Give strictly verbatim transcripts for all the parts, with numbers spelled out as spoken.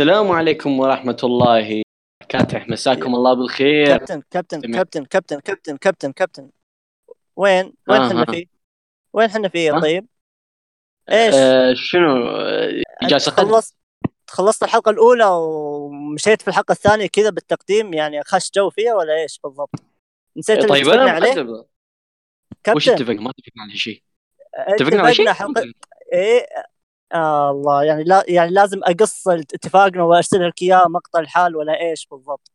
السلام عليكم ورحمة الله وبركاته. مساكم الله بالخير. كابتن كابتن كابتن كابتن كابتن كابتن كابتن وين وين حنا فيه وين حنا فيه طيب ايش آه شنو جالسة خلصت خلصت الحلقة الأولى ومشيت في الحلقة الثانية كذا بالتقديم، يعني خش جو فيها ولا ايش بالضبط؟ نسيت. طيب انا عليه وش اتفقنا؟ ما اتفقنا على شيء. اتفقنا على شيء حلقة ايه آه الله، يعني لا يعني لازم أقص اتفاقنا وأرسل لك إياه مقطع الحال ولا إيش بالضبط؟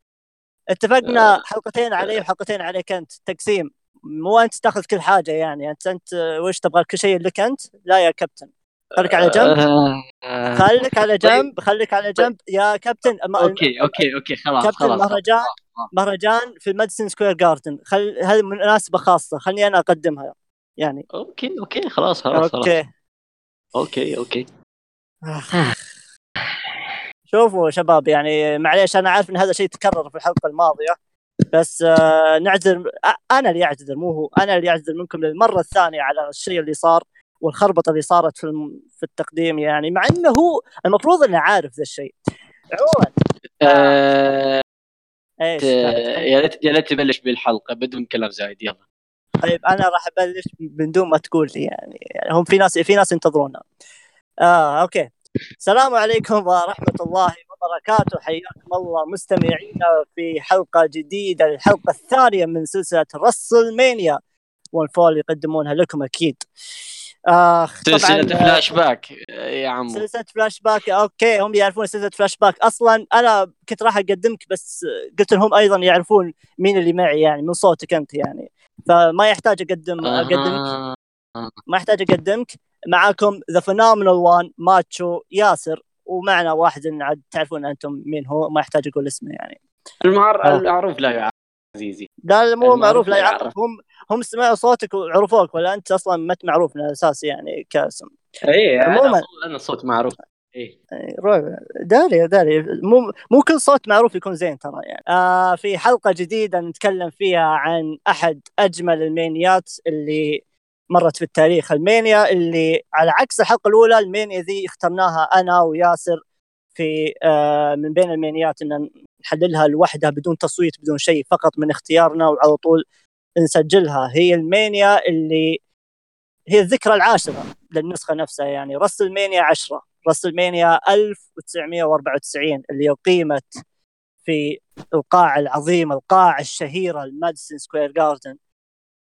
اتفقنا حلقتين عليه وحلقتين عليك أنت، تقسيم، مو أنت تأخذ كل حاجة، يعني أنت أنت وإيش تبغى كل شيء لك أنت؟ لا يا كابتن خليك على جنب، خليك على جنب، خليك على جنب يا كابتن. أوكي أوكي أوكي خلاص كابتن خلاص. مهرجان مهرجان في ماديسون سكوير جاردن، خل هذه مناسبة خاصة خلني أنا أقدمها يعني. أوكي أوكي خلاص خلاص أوكي اوكي اوكي شوفوا شباب، يعني معليش انا عارف ان هذا شيء تكرر في الحلقه الماضيه، بس آه نعذر انا اللي اعتذر مو هو، انا اللي اعتذر منكم للمره الثانيه على الشيء اللي صار والخربطه اللي صارت في في التقديم، يعني مع انه هو المفروض انه عارف ذا الشيء. عوض آه... ايش يا ريت يا ريت تبلش بالحلقه بدون كلام زايد. يلا طيب انا راح ابلش من دون ما تقول لي، يعني هم في ناس في ناس ينتظرونا. اه اوكي، السلام عليكم ورحمه الله وبركاته، حياكم الله مستمعينا في حلقه جديده، الحلقه الثانيه من سلسله رسل مانيا والفول يقدمونها لكم اكيد. آه سلسله فلاش باك يا عمو، سلسله فلاش باك. اوكي هم يعرفون سلسله فلاش باك اصلا، انا كنت راح اقدمك بس قلت لهم ايضا يعرفون مين اللي معي يعني من صوتك انت، يعني فما يحتاج اقدم اقدمك ما يحتاج اقدمك معاكم ذا فينومينال وان ماتشو ياسر، ومعنا واحد عاد تعرفون انتم مين هو، ما يحتاج اقول اسمه يعني. المعروف لا يعرف عزيزي، لا مو معروف لا يعرف. هم هم سمعوا صوتك وعرفوك، ولا انت اصلا ما انت معروف من الاساس يعني كاسم؟ اي عموما انا صوت معروف. اي روي داري داري مو مو كل صوت معروف يكون زين ترى يعني. آه في حلقه جديده نتكلم فيها عن احد اجمل المانيات اللي مرت في التاريخ، المانيا اللي على عكس الحلقه الاولى، المانيا ذي اخترناها انا وياسر في آه من بين المانيات ان نحللها لوحدها بدون تصويت بدون شيء، فقط من اختيارنا وعلى طول نسجلها. هي المانيا اللي هي الذكرى العاشرة للنسخة نفسها، يعني رسل مانيا عشرة، رسل مانيا ألف وتسعمائة وأربعة وتسعين اللي أقيمت في القاعة العظيمة، القاعة الشهيرة، الماديسون سكوير جاردن.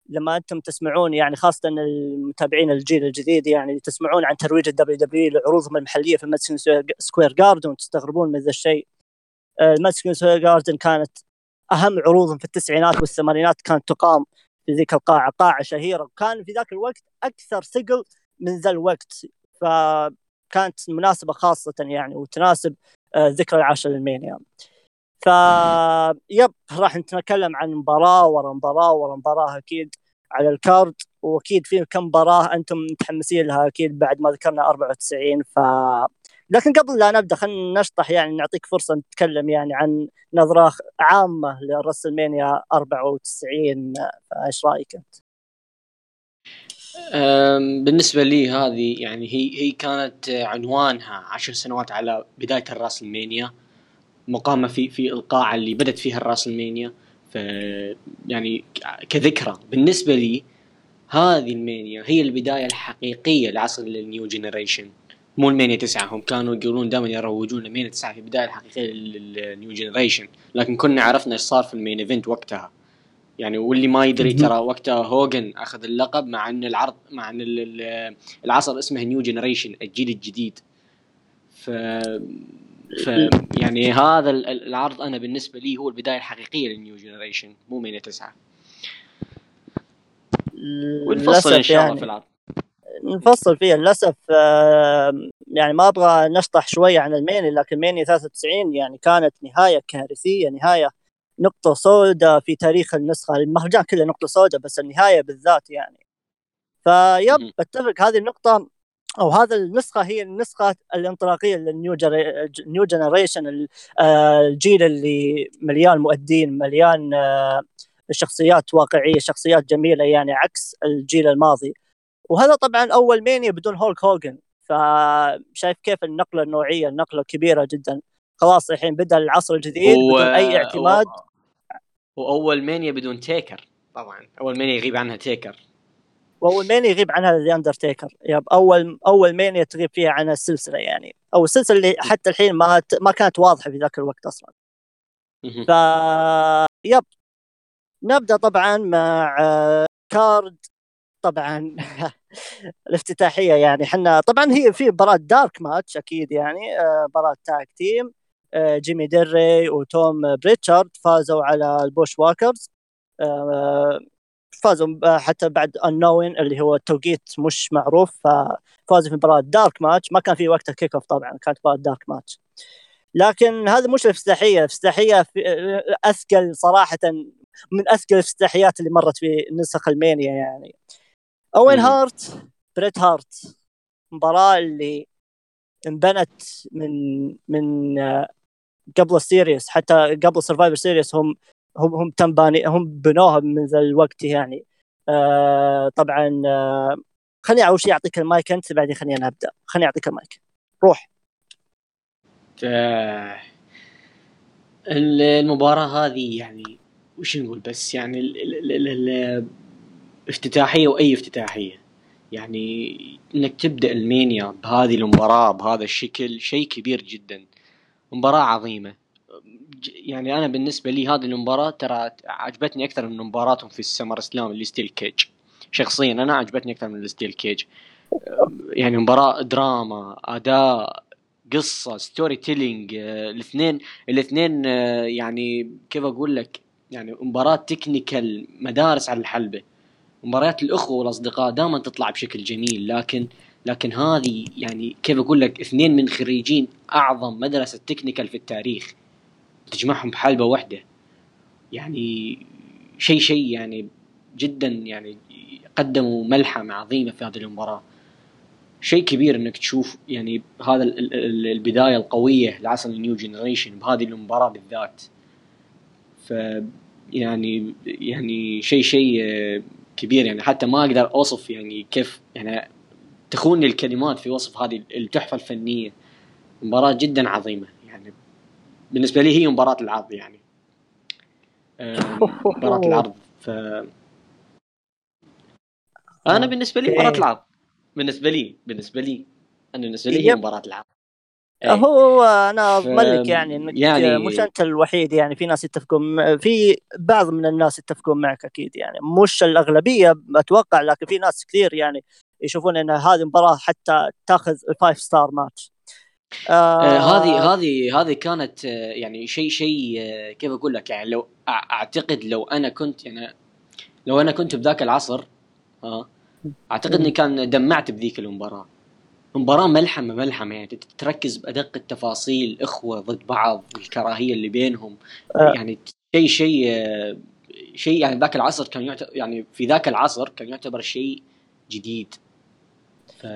لما أنتم تسمعون يعني خاصة المتابعين الجيل الجديد يعني اللي تسمعون عن ترويج الدبليو دبليو لعروضهم المحلية في الماديسون سكوير جاردن تستغربون من ذا الشيء. الماديسون سكوير جاردن كانت أهم عروضهم في التسعينات والثمانينات، كانت تقام في ذيك القاعة، قاعة شهيرة، وكان في ذاك الوقت أكثر ثقل من ذا الوقت، فكانت مناسبة خاصة يعني وتناسب ذكرى العاشر للمانيا. فيب راح نتكلم عن مباراة ورا مباراة ورا مباراة أكيد على الكارد، وأكيد في كم مباراة أنتم متحمسين لها أكيد بعد ما ذكرنا أربعة وتسعين. ف لكن قبل لا نبدأ خلينا نشطح، يعني نعطيك فرصة نتكلم يعني عن نظرة عامة لرسل مانيا أربعة وتسعين، إيش رأيك أنت؟ بالنسبة لي هذه يعني هي هي كانت عنوانها عشر سنوات على بداية الرسل مانيا، مقامة في في القاعة اللي بدت فيها الرسل مانيا، يعني كذكرى بالنسبة لي هذه المانيا هي البداية الحقيقية لعصر النيو جينيريشن، مو المانيا تسعة. هم كانوا يقولون دائما يروجون المانيا تسعة في بداية الحقيقية للنيو جينيريشن، لكن كنا عرفنا ايش صار في المين ايفنت وقتها يعني. واللي ما يدري ترى وقتها هوجن اخذ اللقب، مع ان العرض مع ان العصر اسمه نيو جينيريشن، الجيل الجديد. ف... ف يعني هذا العرض انا بالنسبة لي هو البداية الحقيقية للنيو جينيريشن، مو مانيا تسعة. ونفصل ان شاء الله في العرض نفصل فيها للأسف. يعني ما أبغى نشطح شوية عن الماني، لكن ماني ثلاثة وتسعين يعني كانت نهاية كارثية، نهاية نقطة سوداء في تاريخ النسخة. المهرجان كله نقطة سوداء بس النهاية بالذات يعني. فيب أتفق، هذه النقطة أو هذا النسخة هي النسخة الانطلاقية للنيو نيو جنريشن، الجيل اللي مليان مؤدين، مليان شخصيات واقعية، شخصيات جميلة يعني عكس الجيل الماضي. وهذا طبعا أول مانيا بدون هولك هوجن، فشايف كيف النقلة النوعية، النقلة كبيرة جدا خلاص الحين بدأ العصر الجديد و... بدون أي اعتماد و... وأول مانيا بدون تيكر طبعا. أول مانيا يغيب عنها تيكر، وأول مانيا يغيب عنها ذا أندرتيكر. ياب أول أول مانيا تغيب فيها عن السلسلة يعني، أو السلسلة اللي حتى الحين ما ت... ما كانت واضحة في ذاك الوقت أصلا. ف ياب نبدأ طبعا مع كارد طبعا الافتتاحية يعني. حنا طبعا هي في مباراة دارك ماتش أكيد يعني، مباراة تاك تيم، جيمي ديري وتوم بريتشارد فازوا على البوش واكرز، فازوا حتى بعد أنوين اللي هو توقيت مش معروف، ففازوا في مباراة دارك ماتش. ما كان في وقت الكيك أوف طبعا، كانت مباراة دارك ماتش. لكن هذا مش الافتتاحية، الافتتاحية أثقل صراحة من أثقل الافتتاحيات اللي مرت في نسخ المانيا يعني. أوين هارت بريت هارت، مباراة اللي انبنت من من قبل السيريس، حتى قبل سيرفايفر سيريس هم هم هم تنباني هم بنوها من ذا الوقت يعني. آه طبعا آه خليني أول شيء أعطيك المايك أنت، بعدين خلينا نبدأ. خليني أعطيك المايك، روح. المباراة هذه يعني وش نقول بس يعني، ال ال ال ال افتتاحية وأي افتتاحية يعني، إنك تبدأ المانيا بهذه المباراة بهذا الشكل شيء كبير جدا، مباراة عظيمة يعني. أنا بالنسبة لي هذه المباراة ترى عجبتني أكثر من مباراتهم في السمر سلام اللي ستيل كيج، شخصيا أنا عجبتني أكثر من الستيل كيج يعني. مباراة دراما، أداء، قصة، ستوري تيلينج، الاثنين الاثنين يعني كيف أقول لك يعني، مباراة تكنيكال، مدارس على الحلبة. مباريات الأخوة والأصدقاء دائما تطلع بشكل جميل، لكن لكن هذه يعني كيف أقول لك، اثنين من خريجين أعظم مدرسة تكنيكال في التاريخ تجمعهم بحلبة واحدة يعني، شيء شيء يعني جدا يعني، قدموا ملحمة عظيمة في هذه المباراة. شيء كبير إنك تشوف يعني هذا البداية القوية لعصر النيو جينيريشن بهذه المباراة بالذات. ف يعني يعني شيء شيء كبير يعني، حتى ما أقدر أوصف يعني كيف يعني، تخوني الكلمات في وصف هذه التحفة الفنية. مباراة جدا عظيمة يعني، بالنسبة لي هي مباراة العرض يعني، مباراة العرض. ف أنا بالنسبة لي مباراة العرض بالنسبة لي بالنسبة لي أنا بالنسبة لي هي مباراة العرض. هو أنا أضمن لك يعني إنك يعني مش أنت الوحيد يعني، في ناس يتفقون، في بعض من الناس يتفقون معك أكيد يعني، مش الأغلبية أتوقع، لكن في ناس كثير يعني يشوفون إن هذه مباراة حتى تأخذ فايف ستار ماتش. هذه هذه هذه كانت يعني شيء شيء كيف أقول لك يعني، لو أعتقد لو أنا كنت يعني لو أنا كنت بذاك العصر ها أعتقد إني كان دمعت بذيك المباراة. مباراة ملحمة ملحمة يعني، تركز بأدق التفاصيل، إخوة ضد بعض، الكراهية اللي بينهم يعني، شيء شيء شيء يعني ذاك العصر كان يعتبر يعني، في ذاك العصر كان يعتبر شيء جديد. ف...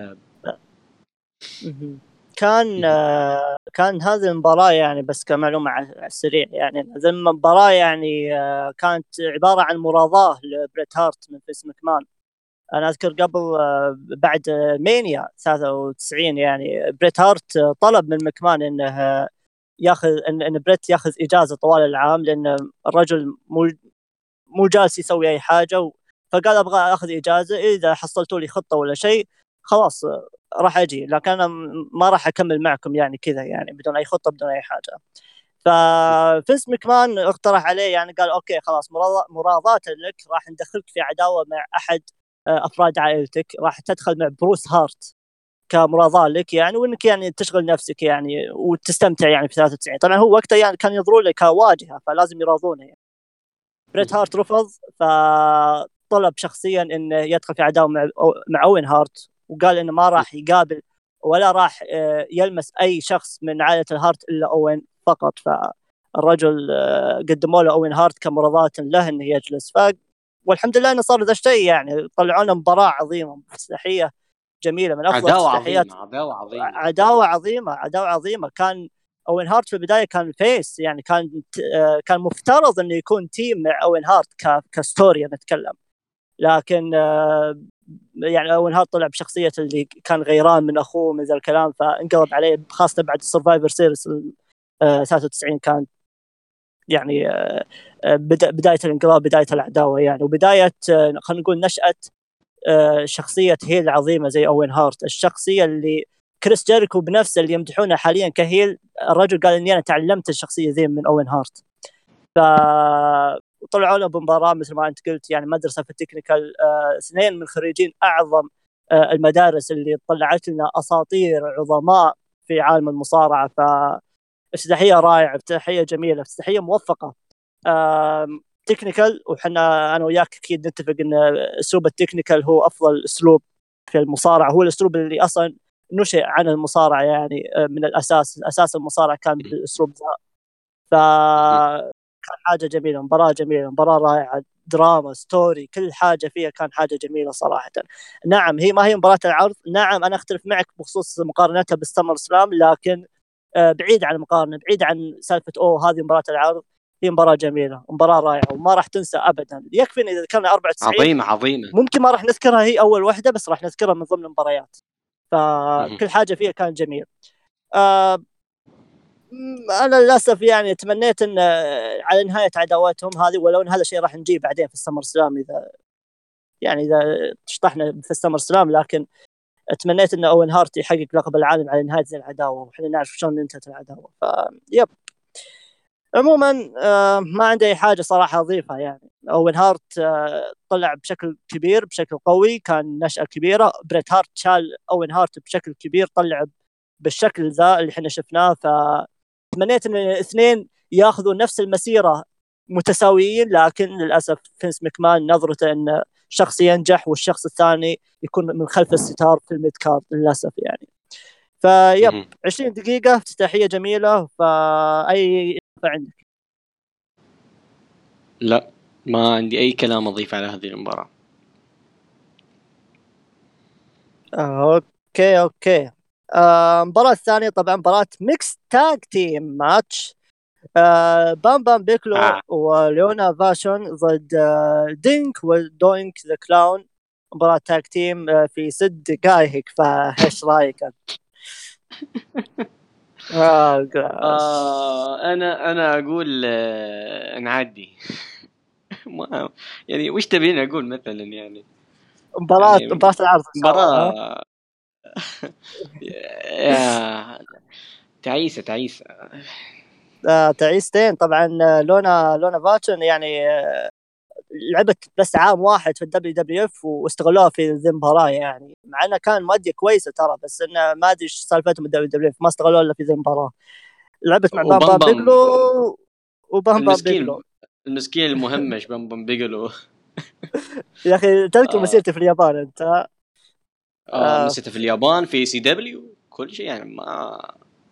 كان كان هذه المباراة يعني، بس كمعلومة على السريع يعني، هذه المباراة يعني كانت عبارة عن مراضاة لبريت هارت من فيس ماكمان. أنا أذكر قبل بعد مانيا ثلاثة وتسعين يعني، بريت هارت طلب من مكمان إنه يأخذ إن إن بريت يأخذ إجازة طوال العام، لأن الرجل مو مو جالس يسوي أي حاجة، فقال أبغى أخذ إجازة، إذا حصلتوا لي خطة ولا شيء خلاص راح أجي، لكن أنا ما راح أكمل معكم يعني كذا يعني، بدون أي خطة بدون أي حاجة. ففينس مكمان اقترح عليه يعني، قال أوكي خلاص مراضاة لك، راح ندخلك في عداوة مع أحد أفراد عائلتك، راح تدخل مع بروس هارت كمراضاة لك يعني، وإنك يعني تشغل نفسك يعني وتستمتع يعني في ثلاثة وتسعين. طبعا هو وقتها يعني كان يضروا له كواجهة، فلازم يراضونه يعني. بريت هارت رفض، فطلب شخصيا إنه يدخل في عداوة مع مع أوين هارت، وقال إنه ما راح يقابل ولا راح يلمس أي شخص من عائلة الهارت إلا أوين فقط. فالرجل قدموا له أوين هارت كمراضاة له إنه يجلس، ف والحمد لله انه صار ذا الشيء يعني. طلعونا مباراه عظيمه، افتتاحيه جميله، من افضل افتتاحيات، عداوه عظيمه عداوه عظيمه عداوه عظيمه. كان اوين هارت في البدايه كان فيس يعني، كان كان مفترض انه يكون تيم مع اوين هارت كستوري نتكلم، لكن يعني اوين هارت طلع بشخصيه اللي كان غيران من اخوه من ذا الكلام، فانقلب عليه، خاصه بعد السرفايفر سيريس ثلاثة وتسعين كان يعني بداية الانقلاب، بداية العداوة يعني، وبداية خلينا نقول نشأة شخصية هيل عظيمة زي أوين هارت، الشخصية اللي كريس جيريكو بنفسه اللي يمدحونه حاليا كهيل، الرجل قال إني أنا تعلمت الشخصية ذي من أوين هارت. فطلعوا له بمباراة مثل ما أنت قلت يعني مدرسة في التكنيكال، اثنين من خريجين أعظم المدارس اللي طلعت لنا أساطير عظماء في عالم المصارعة. ف افتتاحية رائعة، افتتاحية جميلة، افتتاحية موفقة تكنيكال، وحنا أنا وياك أكيد نتفق أن أسلوب التكنيكال هو أفضل أسلوب في المصارعة، هو الأسلوب اللي أصلا نشئ عن المصارعة يعني من الأساس، أساس المصارعة كان بالأسلوب ذا. فكان حاجة جميلة، مباراة جميلة، مباراة رائعة، دراما، ستوري، كل حاجة فيها كان حاجة جميلة صراحة. نعم هي ما هي مباراة العرض، نعم أنا أختلف معك بخصوص مقارنتها بالسمر سلام، لكن بعيد عن المقارنة، بعيد عن سالفة أوه هذه مباراة العرض، هي مباراة جميلة، مباراة رائعة وما راح تنسى أبدا. يكفينا إذا ذكرنا أربعة وتسعين عظيمة عظيمة، ممكن ما راح نذكرها هي أول واحدة بس راح نذكرها من ضمن المباريات، فكل حاجة فيها كان جميل. آه أنا للأسف يعني تمنيت أن على نهاية عداواتهم هذه، ولو أن هذا الشيء راح نجيه بعدين في السمر سلام إذا يعني إذا شطحنا في السمر سلام، لكن أتمنيت إن أوين هارت يحقق لقب العالم على نهاية ذي العداوة، وحنا نعرف شلون انتهت العداوة. فيب عموما ما عندي أي حاجة صراحة أضيفها يعني. أوين هارت طلع بشكل كبير، بشكل قوي، كان نشأة كبيرة. بريت هارت شال أوين هارت بشكل كبير، طلع بالشكل ذا اللي حنا شفناه. فأتمنيت إن الاثنين يأخذوا نفس المسيرة متساويين، لكن للأسف فينس مكمان نظرته إن شخص ينجح والشخص الثاني يكون من خلف الستار في الميد كارد للأسف يعني. فيب عشرين دقيقة افتتاحية جميلة، فأي إضافة عندك؟ لا ما عندي أي كلام أضيف على هذه المباراة. أوكي أوكي المباراة آه الثانية طبعا مباراة ميكس تاج تيم ماتش، آه بام بام بيكلو آه. وليونا فاشون ضد آه دينك ودوينك ذا كلاون، مباراة تاج تيم آه في ست دقائق، فايش رايك؟ آه آه انا انا اقول آه نعدي. يعني وش تبين اقول مثلا يعني مباراة يعني مباراة العرض مباراة يا تعيسة تعيسة آه، تعيستين طبعا. لونا لونا فاتشن يعني آه، لعبت بس عام واحد في الدبليو دبليو اف واستغلوها في ذي المباراة يعني، مع انها كان مادية كويسة ترى، بس انه ما ادري ايش سالفتهم الدبليو دبليو اف ما استغلوها الا في ذي المباراة. لعبت مع بام بام بيغلو وبام بام بيغلو المسكين المهمش بام بام بيغلو. يا اخي تذكر مسيرتي في اليابان انت آه، آه، مسيرتي في اليابان في سي دبليو كل شيء يعني ما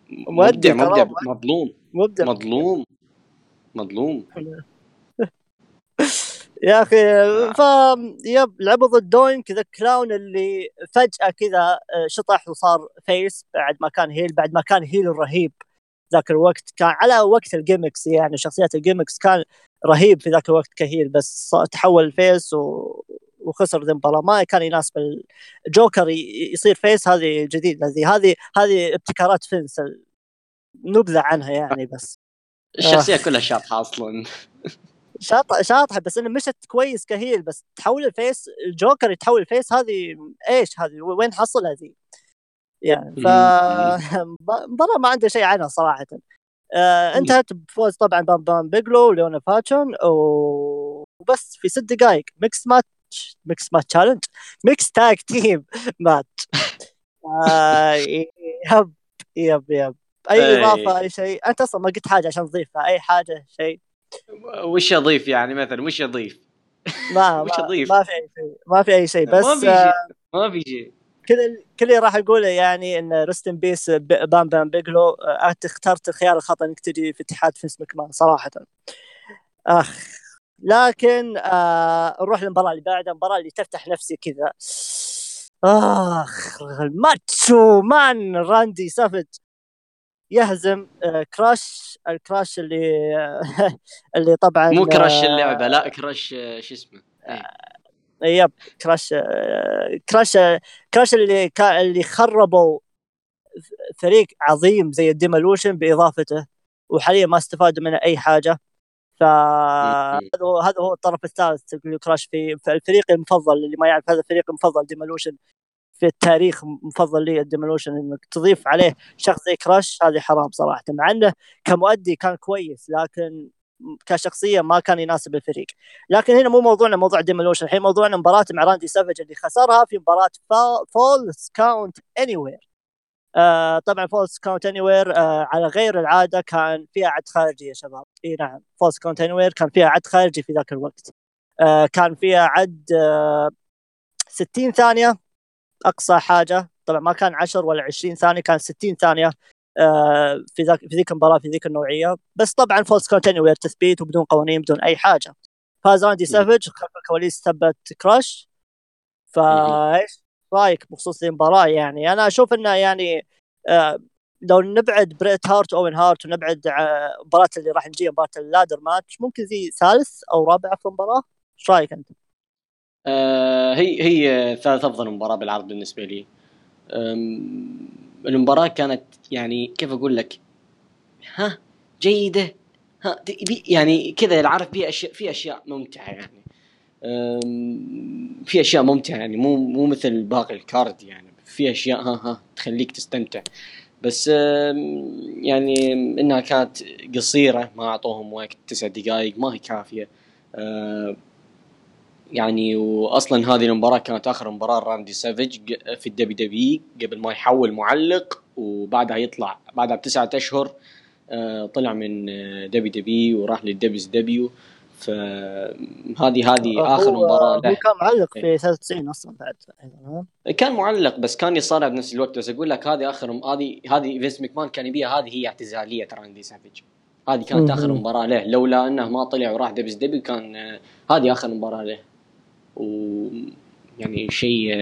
مبدع مبدع مظلوم مبدأ. مظلوم مظلوم يا أخي. فيب لعبوا ضد دوينك ذا كلاون اللي فجأة كذا شطح وصار فيس بعد ما كان هيل، بعد ما كان هيل رهيب ذاك الوقت، كان على وقت الجيمكس يعني شخصيات الجيمكس كان رهيب في ذاك الوقت كهيل، بس تحول فيس و... وخسر ذي المباراة. ما كان يناسب الجوكر يصير فيس، هذه جديد، هذه هذه هذه ابتكارات فينس نبذة عنها يعني، بس الشخصية كلها شاطحة أصلاً، شاطحة شاطحة بس إنه مشت كويس كهيل، بس تحول الفيس الجوكر يتحول الفيس، هذه إيش هذه وين حصل هذه يعني. فمباراة ما عنده شيء عنها صراحة. آه انتهت بفوز طبعاً بام بام بيغلو وليونا فاتشون وبس في ست دقائق. ميكس ماتش ميكس ماتش تشالنج ميكس تاج تيم ماتش. آه يب يب يب أي إضافة أي شيء؟ أنت أصلا ما قلت حاجة عشان تضيفها، أي حاجة شيء؟ وش أضيف يعني مثلا وش أضيف؟ ما ما أضيف ما في أي شيء، ما في أي شيء بس ما في شيء ما في شيء كل كل اللي راح أقوله يعني إن رستن بيس بام بام بيغلو. أنت اخترت الخيار الخطأ إنك تجي في اتحاد فينس مكمان صراحة. أخ لكن آه نروح للمباراة اللي بعدها، المباراة اللي تفتح نفسي كذا أخ الماتشو مان راندي سافج يهزم كراش، الكراش اللي اللي طبعا مو كراش اللعبه، لا كراش شو اسمه يب كراش كراش كراش اللي اللي خربوا فريق عظيم زي الديمولوشن باضافته وحاليا ما استفادوا منه أي حاجة. فهذا هو هذا هو الطرف الثالث كراش في في الفريق المفضل اللي ما يعرف. هذا الفريق المفضل ديمولوشن في التاريخ مفضل لي ديمولوشن، انك تضيف عليه شخص زي كراش هذه حرام صراحة، مع انه كمؤدي كان كويس لكن كشخصية ما كان يناسب الفريق. لكن هنا مو موضوعنا موضوع ديمولوشن، الحين موضوعنا مباراة مع راندي سافج اللي خسرها في مباراة فولس كاونت انيوير. آه طبعا فولس كاونت انيوير آه على غير العادة كان فيها عد خارجي يا شباب. اي نعم فولس كاونت انيوير كان فيها عد خارجي في ذاك الوقت. آه كان فيها عد آه ستين ثانية أقصى حاجة، طبعا ما كان عشر ولا عشرين ثانية، كان ستين ثانية آه في ذاك في ذيك المباراة في ذيك النوعية. بس طبعا فولس كاونت انيوير تثبيت وبدون قوانين بدون أي حاجة. فاز راندي سافج خلف الكواليس، ثبت كراش. فايش رايك بخصوص المباراة؟ يعني أنا أشوف إنه يعني آه لو نبعد بريت هارت وأوين هارت ونبعد مباراة اللي راح نجي مباراة اللادر ماتش، ممكن زي ثالث أو رابع في المباراة. إيش رأيك أنت؟ آه هي هي ثالث أفضل مباراة بالعرض بالنسبة لي. المباراة كانت يعني كيف أقول لك، ها جيدة، ها يعني كذا العرض فيه أشياء في أشياء ممتعة، يعني في أشياء ممتعة يعني مو مو مثل باقي الكارد، يعني في أشياء ها ها تخليك تستمتع. بس يعني إنها كانت قصيرة، ما أعطوهم وقت، تسع دقائق ما هي كافية يعني. وأصلا هذه المباراة كانت آخر مباراة راندي سافج في الدبليو دبليو قبل ما يحول معلق، وبعدها يطلع بعدها بتسعة أشهر طلع من دبليو دبليو وراح للدبليو دبليو. فهذه هذه آخر مباراة. هو كان معلق في ثلاثة وتسعين أصلا بعد، كان معلق بس كان يصارع بنفس الوقت. بس أقول لك هذه آخر هذه هذه فينس ماكمان كان يبيها، هذه هي اعتزالية راندي سافج، هذه كانت آخر مباراة له. لولا أنه ما طلع وراح دبليو دبليو كان هذه آخر مباراة له. و يعني شيء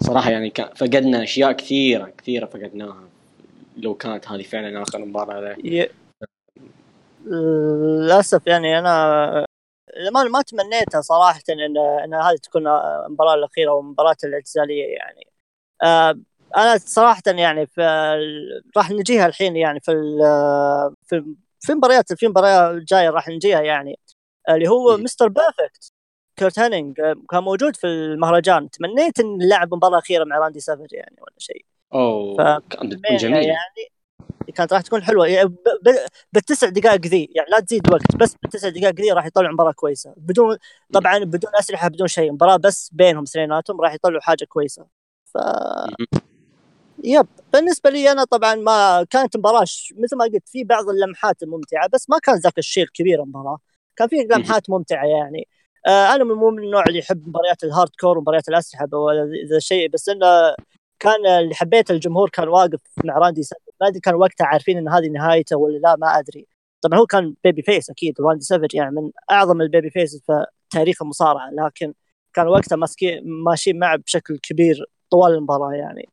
صراحة يعني فقدنا أشياء كثيرة كثيرة فقدناها لو كانت هذه فعلا آخر مباراة. للأسف يعني أنا لما ما تمنيتها صراحة إن إن هذه تكون المباراة الأخيرة ومباراة الاعتزالية يعني. أنا صراحة يعني في راح نجيها الحين يعني في في في مباريات في مباريات جاية راح نجيها يعني، اللي هو مستر بيرفكت كيرت هانينج كان موجود في المهرجان. تمنيت إن نلعب مباراة أخيرة مع راندي سافج يعني ولا شيء. أوه كانت جميلة يعني، كانت راح تكون حلوة يعني بالتسع دقائق ذي يعني، لا تزيد وقت، بس بالتسع دقائق ذي راح يطلعوا مباراة كويسة بدون طبعا بدون أسلحة بدون شيء، مباراة بس بينهم اثنيناتهم راح يطلعوا حاجة كويسة. ف يب بالنسبة لي أنا طبعا ما كانت مباراة مثل ما قلت في بعض اللمحات الممتعة، بس ما كان ذاك الشيء الكبير. المباراة كان فيه لمحات ممتعة يعني. أنا مو من النوع اللي يحب مباريات الهارد كور ومباريات الأسلحة ولا ذا شيء، بس إنه كان اللي حبيت الجمهور كان واقف مع راندي سافج. راندي كان وقتها عارفين إن هذه نهايته ولا لا ما أدري. طبعا هو كان بيبي فيس أكيد، راندي سافج يعني من أعظم البيبي فيس في تاريخ المصارعة، لكن كان وقتها ماسكين ماشيين معه بشكل كبير طوال المباراة يعني.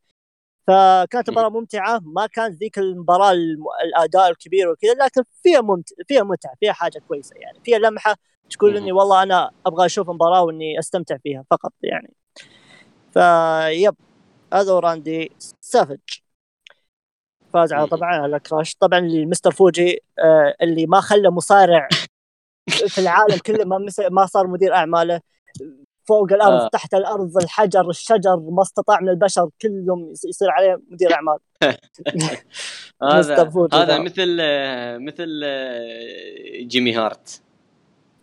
فكانت مباراة ممتعة، ما كانت ذيك المباراة الأداء الكبير وكذا، لكن فيها ممتع فيها متعة فيها حاجة كويسة يعني، فيها لمحة تقول إني والله أنا أبغى أشوف مباراة وإني أستمتع فيها فقط يعني. فيب هذا راندي سافج فاز على طبعا على كراش. طبعا المستر فوجي آه اللي ما خلى مصارع في العالم كله ما ما صار مدير أعماله، فوق الأرض آه. تحت الأرض الحجر الشجر ما استطاع من البشر كلهم يصير عليه مدير أعمال. هذا هذا مثل مثل جيمي هارت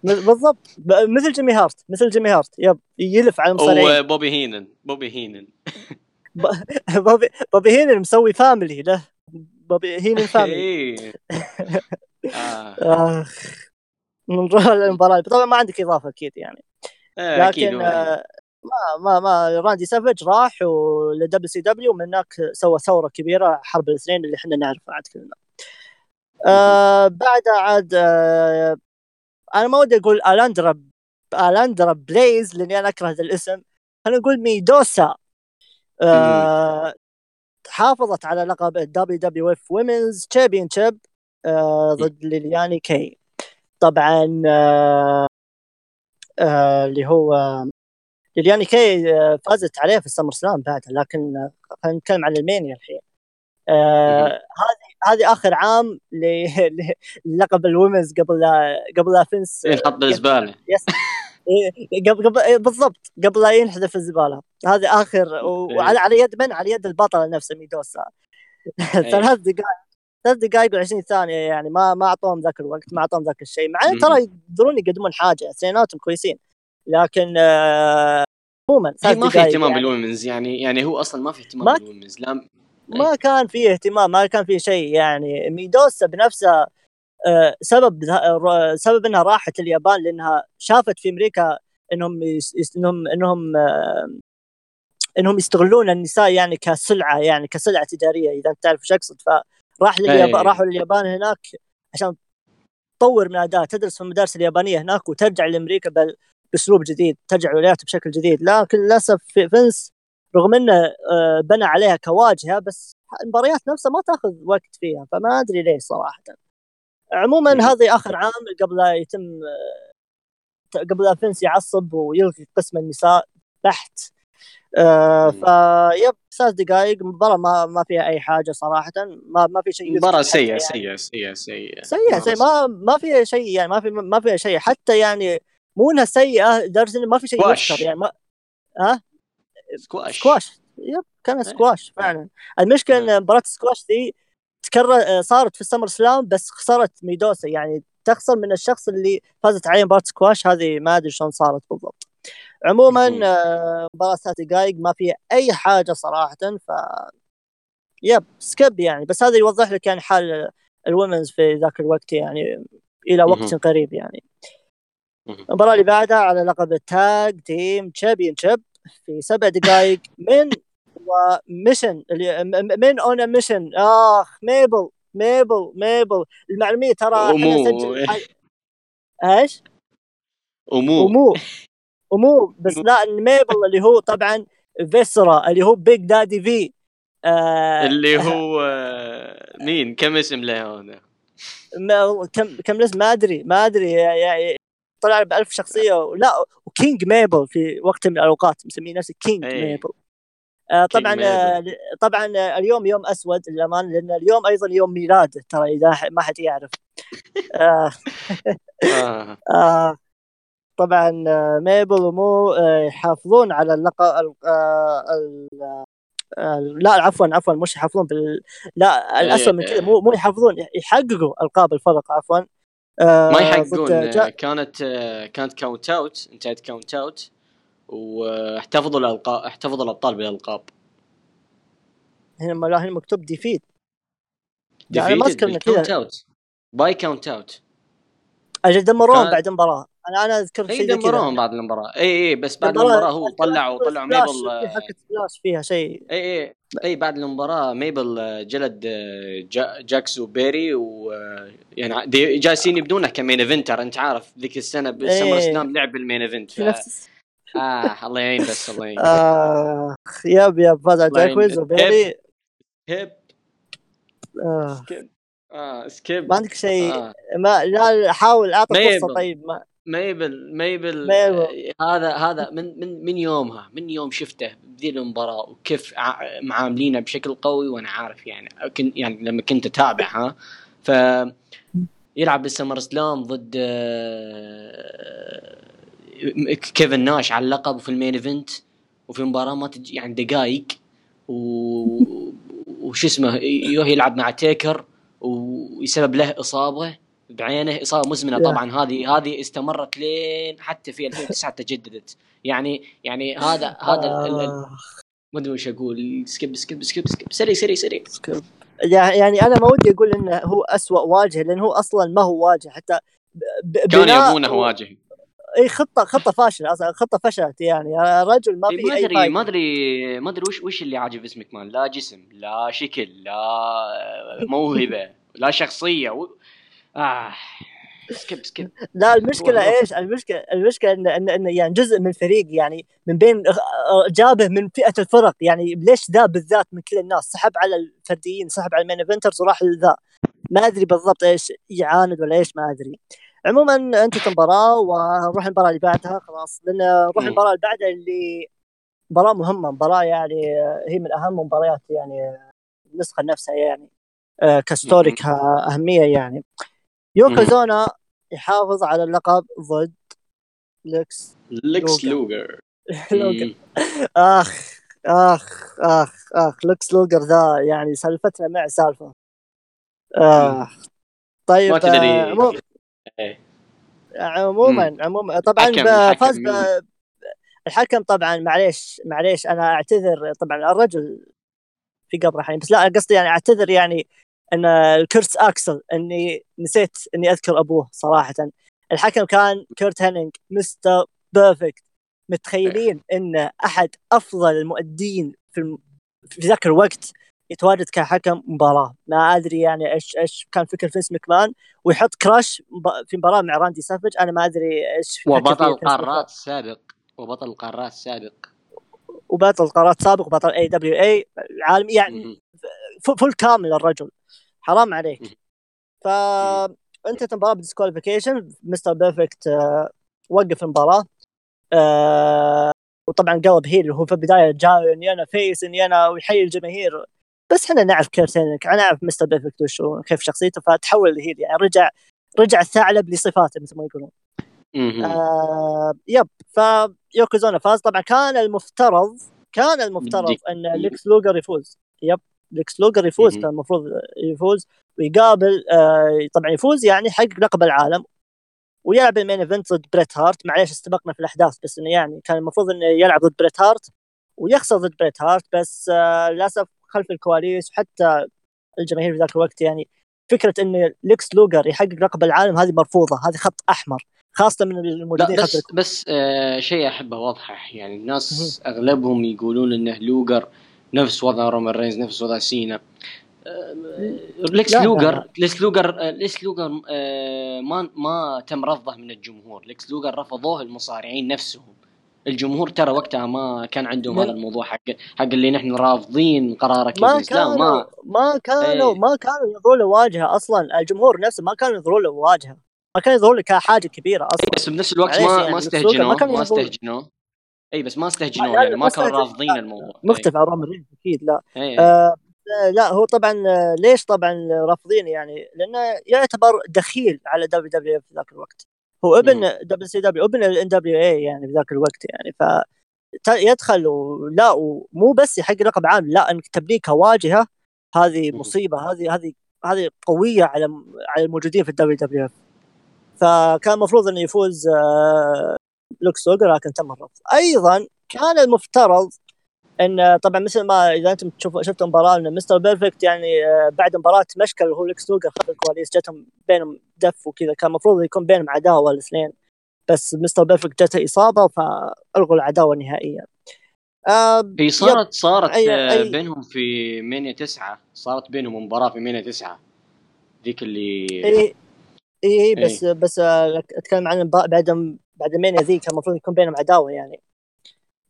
بالضبط، مثل جيمي هارت مثل جيمي هارت يب يلف على المصارعين. وبوبي هينن بوبي هينن بوبي بوبي هينن مسوي فاميلي له، بوبي هينن فاميلي. آه نروح للمباراة. طبعا ما عندك إضافة أكيد يعني، لكن آه ما ما ما راندي سافج راح ولدبليو سي دبليو، ومن هناك سوى ثورة كبيرة حرب الاثنين اللي احنا نعرفها عاد كلنا. آه بعد عاد آه أنا ما ودي أقول ألاندرا ألاندرا بلايز لأني أنا أكره هذا الاسم، أنا أقول ميدوسا. أه حافظت على لقب ال دبليو دبليو إف Women's Championship أه ضد ليلياني كي. طبعا أه أه اللي هو ليلياني كي فازت عليه في السمر سلام بعدها، لكن خلينا نتكلم عن المانيا الحين. هذه هذه اخر عام للقب الومنز قبل قبل لا فنس ينحط بالزباله قبل بالضبط قبل لا ينحذف الزباله. هذه اخر وعلى يد من؟ على يد البطله نفسها ميدوسا. ثلاث دقائق ثلاث دقائق وعشرين ثانية يعني ما ما أعطوهم ذاك الوقت ما أعطوهم ذاك الشيء، مع إن ترى يقدرون يقدمون حاجة سيناتهم كويسين، لكن عموما آه ما في اهتمام يعني. بالومنز يعني يعني هو أصلا ما في اهتمام ما بالومنز لا ما كان فيه اهتمام ما كان فيه شيء يعني. ميدوسا بنفسها آه سبب سبب إنها راحت اليابان لأنها شافت في أمريكا إنهم إنهم إنهم آه إنهم يستغلون النساء يعني كسلعة يعني كسلعة تجارية إذا أنت تعرف شو أقصد. ف راح لليابان راحوا لليابان هناك عشان تطور من أداء، تدرس في المدارس اليابانية هناك وترجع لأمريكا بأسلوب جديد، ترجع ولاياته بشكل جديد. لكن للأسف فينس رغم إنه بنى عليها كواجهة بس المباريات نفسها ما تأخذ وقت فيها، فما أدري ليه صراحة. عموما هذه آخر عام قبل يتم قبل فينس يعصب ويلغي قسم النساء بحت. آه فيب ثلاث دقائق مباراة ما ما فيها أي حاجة صراحة، ما ما في شيء مباراة سيئة يعني. سيئة سيئة سيئة سيئة سيئة ما ما فيها شيء يعني ما في ما فيها شيء حتى يعني مو إنها سيئة درجة ما في شيء يذكر يعني ما ها سكواش سكواش يب كان سكواش فعلا. المشكلة إن مباراة سكواش دي تكرر صارت في السمر سلام بس خسرت ميدوسا يعني تخسر من الشخص اللي فازت عليه مباراة سكواش هذه ما أدري شلون صارت بالضبط. عموما مباراة ثلاث دقائق ما فيها أي حاجة صراحة ف يب سكب يعني، بس هذا يوضح لك يعني حال الومنز في ذاك الوقت يعني إلى وقت قريب يعني. المباراة اللي بعدها على لقب التاج تيم تشامبيونشيب في سبع دقائق من وميشن من أونا ميشن آخ ميبل ميبل ميبل المعلومية ترى أنا سجل إيش أمو أمو ومو بس لا الميبل اللي هو طبعا فيسرا اللي هو بيج دادي في آه اللي هو آه مين كم اسم له هنا كم كم اسم ما ادري ما ادري يعني طلع بألف شخصيه ولا وكينج ميبل في وقت من الاوقات مسميه نفسه كينج أيه. ميبل آه طبعا ميبل. طبعا اليوم يوم اسود للأمان لان اليوم ايضا يوم ميلاد ترى اذا ما حد يعرف آه آه. آه. طبعا ميبل ومو يحافظون على اللقب لا عفوا عفوا مش يحافظون بال لا الأسوأ من كذا مو مو يحافظون يحققوا ألقاب الفرق عفوا ما يحققون جا... كانت كانت كاونت اوت انتهت كاونت اوت واحتفظوا الألقاب احتفظوا الأبطال بالألقاب هنا ما له مكتوب ديفيد يعني ما ذكرنا كذا باي كاونت اوت اجل دمروهم كان... بعد مباراة انا انا اذكر شيء دمروهم بعد المباراه اي اي بس بعد المباراه هو طلعوا طلعوا ميبل حكت فلاش فيها شيء اي اي اي بعد المباراه ميبل جلد جا جاكسو بيري ويعني جالسين يبدونه كمين ايفنتر انت عارف ذيك السنه بالسمر سلام لعب المين ايفنت ف... اه الله يعين بس الله يعين اه ياب ياب فاز جاكويز وبيري هيب اه اه سكيب ما عندك شيء آه. ما لا حاول اعطي فرصه طيب ما ميبل ميبل, ميبل. آه هذا هذا من من من يومها من يوم شفته بذي المباراة وكيف معاملينه بشكل قوي وانا عارف يعني كنت يعني لما كنت اتابعها ف يلعب بالسمر سلام ضد كيفن ناش على اللقب وفي المين ايفنت وفي مباراة ما تجي يعني دقائق وش اسمه يروح يلعب مع تيكر ويسبب له إصابة بعينه إصابة مزمنة طبعاً هذه هذه استمرت لين حتى في ألفين وتسعة تجددت يعني يعني هذا هذا ما أدري وش أقول سكيب سكيب سكيب سكيب سري سري سري يعني أنا ما ودي أقول إنه هو أسوأ واجهة لأنه هو أصلاً ما هو واجهة حتى كان يبونه واجهة أي خطة خطة فاشلة أصلاً خطة فشلت يعني رجل ما في أي فايدة ما أدري ما أدري وش وش اللي عاجب اسمك مان لا جسم لا شكل لا موهبة لا شخصية آه. سكيب سكيب. لا المشكلة إيش المشكلة المشكلة إن إن إن يعني جزء من فريق يعني من بين جابه من فئة الفرق يعني ليش ذا بالذات من كل الناس سحب على الفرديين سحب على المين إيفنترز وراح لذا ما أدري بالضبط إيش يعاند ولا إيش ما أدري. عموما أنت المباراة ونروح المباراة اللي بعدها خلاص لأن نروح المباراة اللي بعدها اللي مباراة مهمة مباراة يعني هي من أهم مباريات يعني النسخة نفسها يعني كستوريك أهمية. يعني يوكوزونا يحافظ على اللقب ضد لكس لكس لوغر. لوغر آخ آخ آخ آخ لكس لوغر ذا يعني سالفتنا مع سالفة آه. طيب ما تدري عمو... عموما عموما طبعا فاز الحكم طبعا معليش معليش أنا أعتذر طبعا الرجل في قبره حين بس لا قصدي يعني أعتذر يعني أن الكيرت أكسل أني نسيت أني أذكر أبوه صراحة. الحكم كان كيرت هينينغ مستر بيرفكت. متخيلين أن أحد أفضل المؤدين في, الم... في ذاك الوقت يتواجد كحكم مباراة. ما أدري يعني إيش إيش كان فكر فينس مكمان ويحط كراش في مباراة مع راندي سافج. أنا ما أدري إيش وبطل قارات سابق وبطل قارات سابق وبطل قارات سابق وبطل اي دبليو اي العالمي يعني فل كامل الرجل حرام عليك. فأنت تنبارا بديسكواليفيكيشن مستر بيرفكت وقف المباراة أه وطبعا قلب هيل هو في البداية جاء إني أنا فيس إني أنا ويحيي الجماهير بس إحنا نعرف كيرتينك أنا أعرف مستر بيرفكت وشو كيف شخصيته فتحول لهيل يعني رجع رجع الثعلب لصفاته مثل ما يقولون. آه يب فيوكوزونا فاز. طبعا كان المفترض كان المفترض أن ليكس لوغر يفوز. يب ليكس لوغر يفوز كان المفروض يفوز ويقابل آه طبعا يفوز يعني حق لقب العالم ويلعب المين ايفنت ضد بريت هارت. معليش استبقنا في الأحداث بس إنه يعني كان المفروض إنه يلعب ضد بريت هارت ويخسر ضد بريت هارت بس آه للأسف خلف الكواليس وحتى الجماهير في ذاك الوقت يعني فكرة إن ليكس لوغر يحقق لقب العالم هذه مرفوضة. هذه خط أحمر خاصة من الموجودين. بس خطركم. بس آه شيء أحب أوضحه يعني الناس م- أغلبهم يقولون إنه لوغر نفس وضع رومان رينز نفس وضع سينا. آه ليكس لوغر ليكس لوغر آه ليكس لوغر آه ما ما تم رفضه من الجمهور. ليكس لوغر رفضوه المصارعين نفسهم. الجمهور ترى وقتها ما كان عندهم م- هذا الموضوع حق حق اللي نحن رافضين قرارك الإسلام. ما ما كانوا ما كانوا ينظرون لواجهة أصلا. الجمهور نفسه ما كانوا ينظرون لواجهة ما كان يظهر لك حاجة كبيرة أصلاً. بس بنفس الوقت ما يعني ما استهجنوا ما استهجنوا أي بس ما استهجنوا يعني ما كانوا رافضين الموضوع. مرتفع رامرين أكيد لا آه لا هو طبعاً ليش طبعاً رافضين يعني لأنه يعتبر دخيل على دبليو دبليو في ذاك الوقت. هو ابن دبليو سي دبليو ابن الإن دبليو إيه يعني في ذاك الوقت يعني ف يدخل ولا ومو بس حق لقب عام لا إنك تبني كواجهة. هذه مصيبة هذه هذه هذه قوية على على الموجودين في الدبليو دبليو. فكان المفروض أن يفوز لوكس لوغر لكن تم الرفض. أيضا كان المفترض أن طبعا مثل ما إذا أنتم تشوفوا شفتوا مباراة أن مستر بيرفكت يعني بعد مباراة مشكل هو لوكس لوغر خلف الكواليس جتهم بينهم دف وكذا. كان المفروض يكون بينهم عداوة الاثنين بس مستر بيرفكت جته إصابة فألغوا العداوة نهائيا. في صارت صارت أي أي بينهم في مينيا تسعة صارت بينهم مباراة في مينيا تسعة ذيك اللي إيه بس أي. بس أتكلم عن بعد بعد مين ذيك كان المفروض يكون بينهم عداوة يعني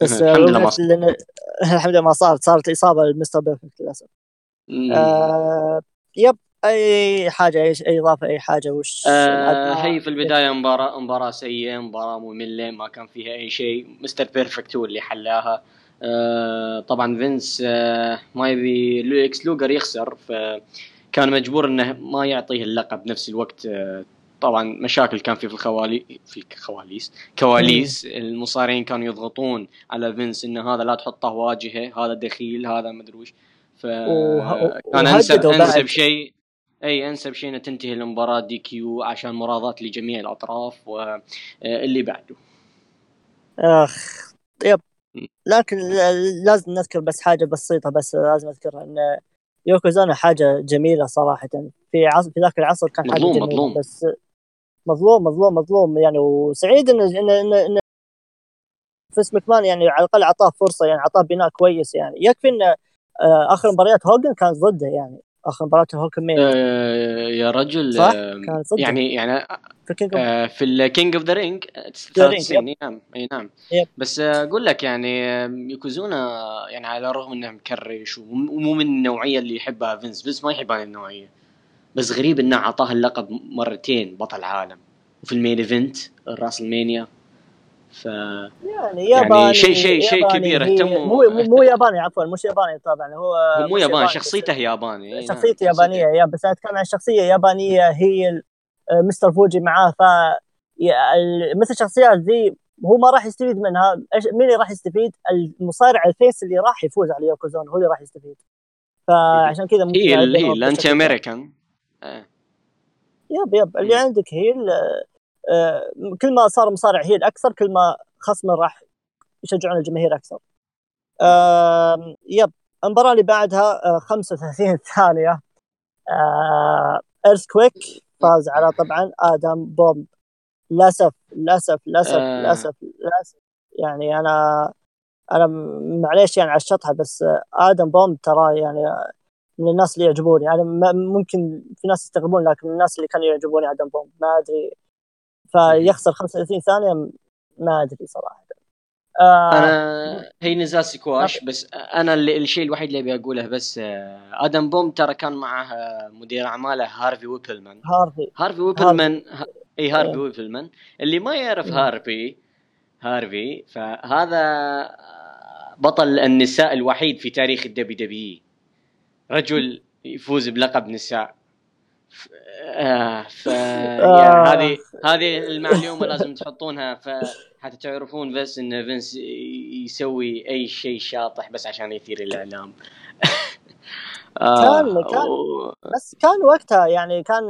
بس الحمد لله ما صار. الحمد لله ما صارت صارت إصابة لمستر بيرفكت للأسف. آه يب أي حاجة أي أي إضافة أي حاجة وش آه هي في البداية مباراة مباراة سيئة مباراة مملة ما كان فيها أي شيء. مستر بيرفكت هو اللي حلاها. آه طبعا فينس آه ما يبي لوكس لوغر يخسر ف كان مجبور انه ما يعطيه اللقب. نفس الوقت طبعا مشاكل كان في في الخوالي في الكواليس كواليس المصارعين كانوا يضغطون على فينس ان هذا لا تحطه واجهه هذا دخيل هذا ما ادري وش. فكان انسب انسب شيء اي انسب شيء ان تنتهي المباراه دي كيو عشان مراضات لجميع الاطراف واللي بعده اخ طيب. لكن لازم نذكر بس حاجه بسيطه بس لازم اذكرها ان يوكوزونا حاجة جميلة صراحة في عصر في ذاك العصر كان حاجة مظلوم مظلوم بس مظلوم مظلوم مظلوم يعني. وسعيد إن إن إن, إن فينس مكمان يعني على الأقل عطاه فرصة يعني عطاه بناء كويس يعني. يكفي إن آخر مباريات هوجن كان ضده يعني آخر مباراة هوجن مين أه يا رجل صح؟ كان ضده يعني يعني في الكينج أوف ذا رينج تسعين نعم أي نعم يب. بس أقول لك يعني يوكوزونا يعني على الرغم إنه مكرش ومو من النوعية اللي يحبها فينس. فينس ما يحب هذه النوعية بس غريب إنه عطاه اللقب مرتين بطل عالم وفي المين إيفنت الراسلمانيا ف يعني ياباني شيء شيء شيء كبير اهتموا. مو مو ياباني عفوا مش ياباني طبعا هو, هو مو ياباني, ياباني شخصيته ياباني شخصيته يابانيه يا بس اتكلم عن شخصيه يابانيه هي مستر فوجي معاه ف مثل الشخصيات ذي هو ما راح يستفيد منها. مين اللي راح يستفيد؟ المصارع الفيس اللي راح يفوز على يوكوزون هو اللي راح يستفيد. فعشان كذا ممكن هي اللي الانت امريكان اه يب يب اللي عندك هي آه كل ما صار مصارع هي الاكثر كل ما خصم راح يشجعون الجماهير اكثر. آه يب المباراه اللي بعدها آه خمسة وثلاثين ثانية آه ايرثكويك فاز على طبعا ادم بومب. للاسف للاسف للاسف آه. للاسف للاسف يعني انا انا معليش يعني على الشطحه بس ادم بومب ترى يعني من الناس اللي يعجبوني يعني ممكن في ناس يستغربون لكن من الناس اللي كانوا يعجبوني ادم بومب ما ادري فيخسر خمسة وثلاثين ثانية ما ادري صراحه. آه انا هي نزال سكواش بس انا الشيء الوحيد اللي ابي اقوله بس ادم بومب ترى كان معه مدير اعماله هارفي ويبلمان هارفي هارفي ويبلمان اي هارفي ويبلمان اللي ما يعرف هارفي هارفي فهذا بطل النساء الوحيد في تاريخ الدبليو دبليو رجل يفوز بلقب نساء ف... آه ف... يعني هذه هذه المعلومة لازم تحطونها فحتى تعرفون بس إن فينس يسوي أي شيء شاطح بس عشان يثير الإعلام. آه كان كان و... بس كان وقتها يعني كان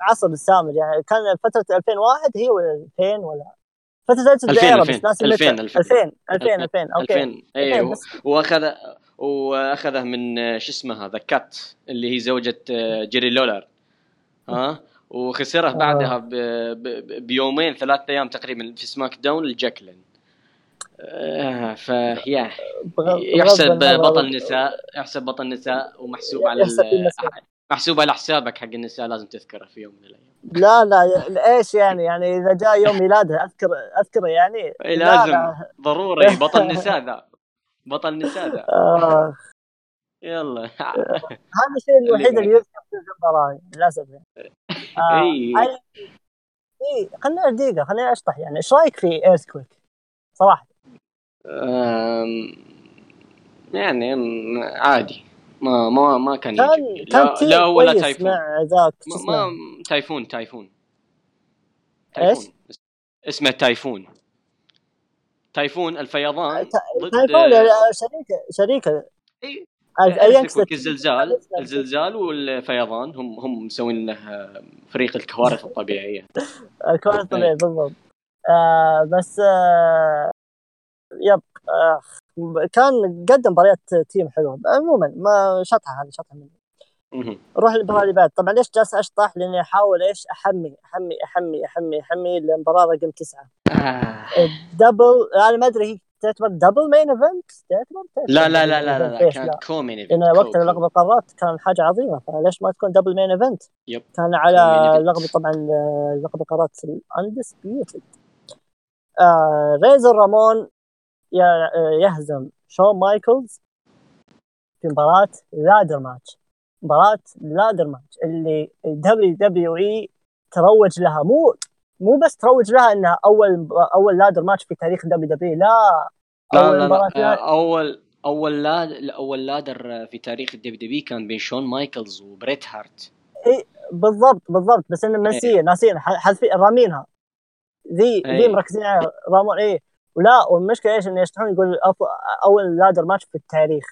عصر السامر يعني كان فترة ألفين وواحد هي ولا ألفين ولا فترة الدائرة بس ناس ألفين ألفين ألفين ألفين أوكي أيه وأخذ واخذه من شو اسمها ذا كات اللي هي زوجة جيري لولر ها وخسره بعدها ب... ب... بيومين ثلاثة ايام تقريبا في سماك داون الجاكلين آه فيا يحسب بطل نساء يحسب بطل نساء ومحسوب على ال... محسوب على حسابك حق النساء لازم تذكره في يوم من الايام. لا لا ايش يعني يعني اذا جاء يوم ميلاده اذكر اذكره يعني لازم لا لا. ضروري بطل نساء ذا بطل نساء ذا آه. يلا هذا الشيء الوحيد اللي يذكر في الجمبراي للاسف آه. اي اي خلينا دقيقه خلينا اشطح يعني ايش رايك في ايرثكويك صراحه؟ أم... يعني عادي ما ما ما كان كان لا, لا ولا تايفون ما, ما تايفون تايفون تايفون اسمه تايفون تايفون الفيضان ضد تايفون شركه شركه اي ايكسك الزلزال الزلزال والفيضان هم هم مسوين له فريق الكوارث الطبيعيه الكوارث الطبيعيه بالضبط آه بس آه يب آه كان قدم مباريات تيم حلوه عموما ما شطحها هذه شطحها مني روح المباراه اللي بعد طبعا ليش جالس اشطح لاني احاول ايش احمي احمي احمي احمي احمي المباراه رقم تسعة دبل انا ما ادري هي تعتبر دبل مين ايفنت تعتبر لا لا لا لا لا كان كو مين ايفنت لأن وقت لقب القارات كان حاجه عظيمه فليش ما تكون دبل مين ايفنت كان على لقب طبعا لقب القارات الاندسبيوتد آه ريزر رامون يهزم شون مايكلز في مباراة لادر ماتش مباراة لادر ماتش اللي دبليو دبليو اي تروج لها مو مو بس تروج لها انها اول اول لادر ماتش في تاريخ دبليو دبليو لا اول لا لا لا. اول اول لادر اول لادر في تاريخ الدبليو دبليو كان بين شون مايكلز وبريت هارت اي بالضبط بالضبط بس ان ناسيين ناسيين حذفين رامينها ذي ذي مركزين على رامون ايه ولا والمشكلة إيش إن يشتحون يقول أول لادر ماتش في التاريخ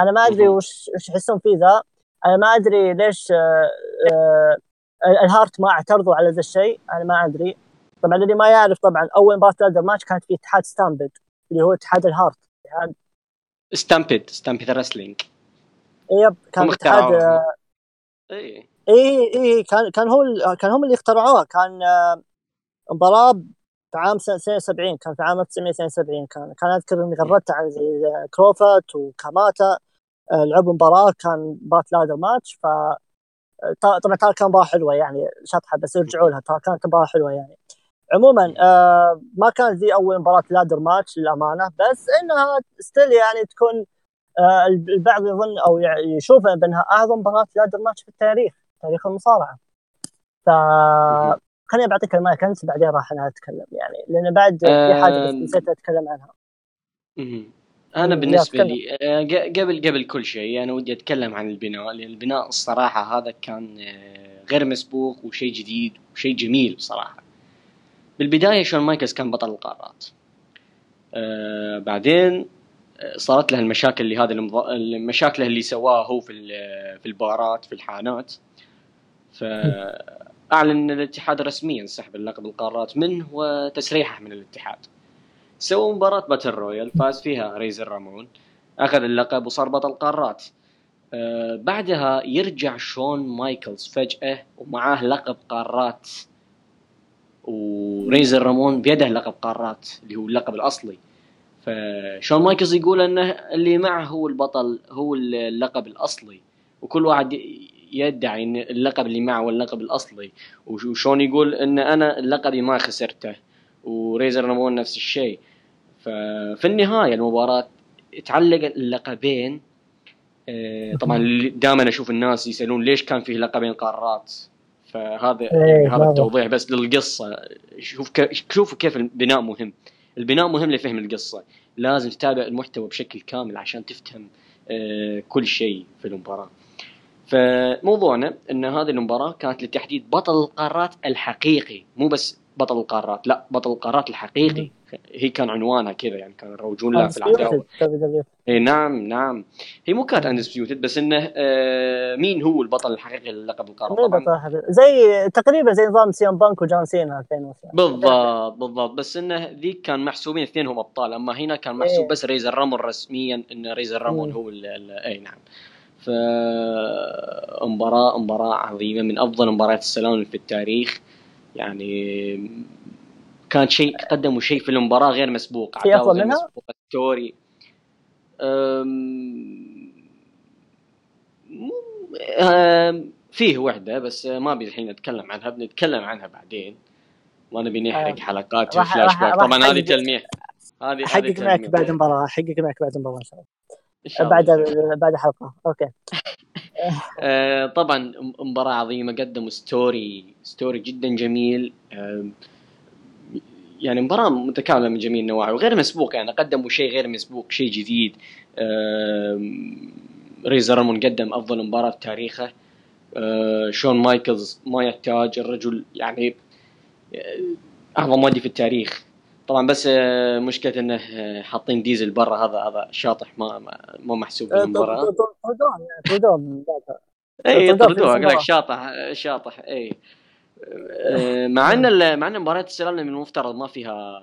أنا ما أدري وش وش يحسون فيه ذا أنا ما أدري ليش آآ آآ الهارت ما اعترضوا على ذا الشيء أنا ما أدري طبعا اللي ما يعرف طبعا أول مباراة لادر ماتش كانت في اتحاد ستامبيد اللي هو اتحاد الهارت يعني ستامبيد ستامبيد رسلينج يب كان اتحاد إيه إيه إيه كان كان هو كان هم اللي اخترعوها كان مباراة عام سنة سبعين كان في عام تسعمية وسبعين كان كان أذكر إني غردت عن زي كروفت وكاماتا لعبوا مباراة كان بات لادر ماتش ف طبعا ترى كان مباراة حلوة يعني شطحة بس يرجعوا لها ترى كانت مباراة حلوة يعني عموما آه ما كانت ذي أول مباراة لادر ماتش للأمانة بس إنها ستيل يعني تكون آه البعض يظن أو يشوف بأنها أعظم مباراة لادر ماتش في التاريخ تاريخ المصارعة ف خليني بعطيك المايك انت بعدين راح انا اتكلم يعني لان بعد في حاجه بس نسيت اتكلم عنها. انا بالنسبه لي قبل قبل كل شيء انا ودي اتكلم عن البناء، لان البناء الصراحه هذا كان غير مسبوق وشيء جديد وشيء جميل بصراحه. بالبدايه شون مايكلز كان بطل القارات، أه بعدين صارت له المشاكل اللي هذا المض... المشاكل اللي سواها هو في في البارات في الحانات، فاعلن الاتحاد رسميا سحب اللقب القارات منه وتسريحه من الاتحاد. سووا مباراة باتل رويال فاز فيها ريزر رامون، أخذ اللقب وصار بطل قارات. أه بعدها يرجع شون مايكلز فجأة ومعاه لقب قارات، وريزر رامون بيده لقب قارات اللي هو اللقب الأصلي. فشون مايكلز يقول أنه اللي معه هو البطل، هو اللقب الأصلي، وكل واحد يدعي أن اللقب اللي معه هو اللقب الأصلي. وشون يقول أن أنا اللقبي ما خسرته، وريزر رامون نفس الشيء. ففي النهاية المباراة تعلق اللقبين. طبعا دائما أشوف الناس يسألون ليش كان فيه لقبين قارات، فهذا يعني هذا التوضيح بس للقصة. شوف شوفوا كيف البناء مهم، البناء مهم لفهم القصة، لازم تتابع المحتوى بشكل كامل عشان تفهم كل شيء في المباراة. فموضوعنا أن هذه المباراة كانت للتحديد بطل القارات الحقيقي، مو بس بطل القارات، لا بطل القارات الحقيقي، هي كان عنوانها كذا يعني كانوا يروجون لها في العداوة. اي نعم نعم، هي مو كانت اندسبيوتد بس انه آه مين هو البطل الحقيقي للقب القارات، زي تقريبا زي نظام سيان بانك وجون سينا ألفين وثلاثة بالضبط بالضبط، بس انه ذيك كان محسوبين اثنينهم ابطال، اما هنا كان محسوب بس ريزر رامون رسميا ان ريزر رامون هو ال ال اي نعم. ف مباراة مباراة عظيمة من افضل مباريات السلام في التاريخ، يعني كان شيء قدموا شيء في المباراة غير مسبوق، عداوة غير مسبوقة. ستوري فيه وحدة بس ما بيلحين نتكلم عنها، بنتكلم عنها بعدين، ما نبي نحرق حلقات الفلاش باك. طبعا هذه تلميح، هذه حقك معك بعد المباراة، حقك معك بعد المباراة إن شاء الله، بعد بعد حلقة أوكي. طبعا مباراة عظيمة، قدموا ستوري ستوري جدا جميل، يعني مباراة متكاملة من جميع النواحي وغير مسبوق، يعني قدموا شيء غير مسبوق شيء جديد. ريزر رامون قدم أفضل مباراة في تاريخه، شون مايكلز ما يحتاج، الرجل يعني أعظم وادي في التاريخ. طبعا بس مشكلة انه حاطين ديزل برا، هذا هذا شاطح ما ما محسوب المباراة. طردون طردون اي طردون شاطح شاطح اي. مع ان مع ان مباراة السلالم من المفترض ما فيها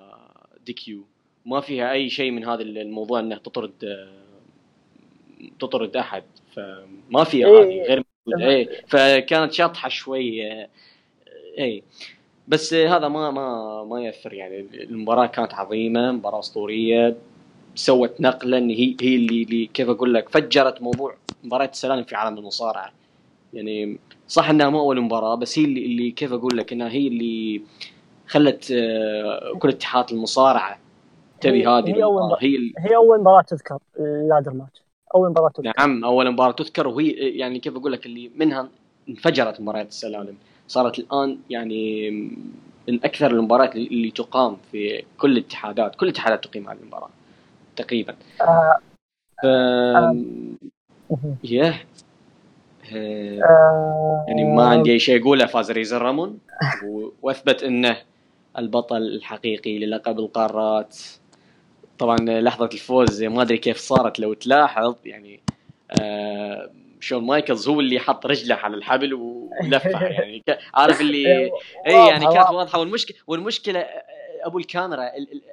دي كيو، ما فيها اي شيء من هذا الموضوع انه تطرد تطرد احد، فما فيها هذه غير اي، فكانت شاطحة شوي اي، بس هذا ما ما ما يأثر. يعني المباراة كانت عظيمة، مباراة أسطورية، سوت نقلة إن هي هي اللي, اللي كيف أقول لك فجرت موضوع مباراة السلالم في عالم المصارعة. يعني صح إنها مو أول مباراة بس هي اللي, اللي كيف أقول لك إنها هي اللي خلت كل اتحادات المصارعة تبي هذه المباراة. هي هي أول مباراة تذكر لادر ماتش، أول مباراة تذكر. نعم أول مباراة تذكر، وهي يعني كيف أقول لك اللي منها انفجرت مباراة السلالم، صارت الآن يعني من أكثر المباريات اللي تقام في كل الاتحادات، كل الاتحادات تقيم هذه المباراة تقريبا. آه ف... آه yeah. آه يعني ما عندي أي شيء أقوله. فاز ريزر رامون وأثبت أنه البطل الحقيقي للقب القارات. طبعا لحظة الفوز ما أدري كيف صارت، لو تلاحظ يعني آه شون مايكلز هو اللي حط رجله على الحبل ولفها، يعني عارف اللي اي يعني كانت واضحه. والمشكله والمشكله ابو الكاميرا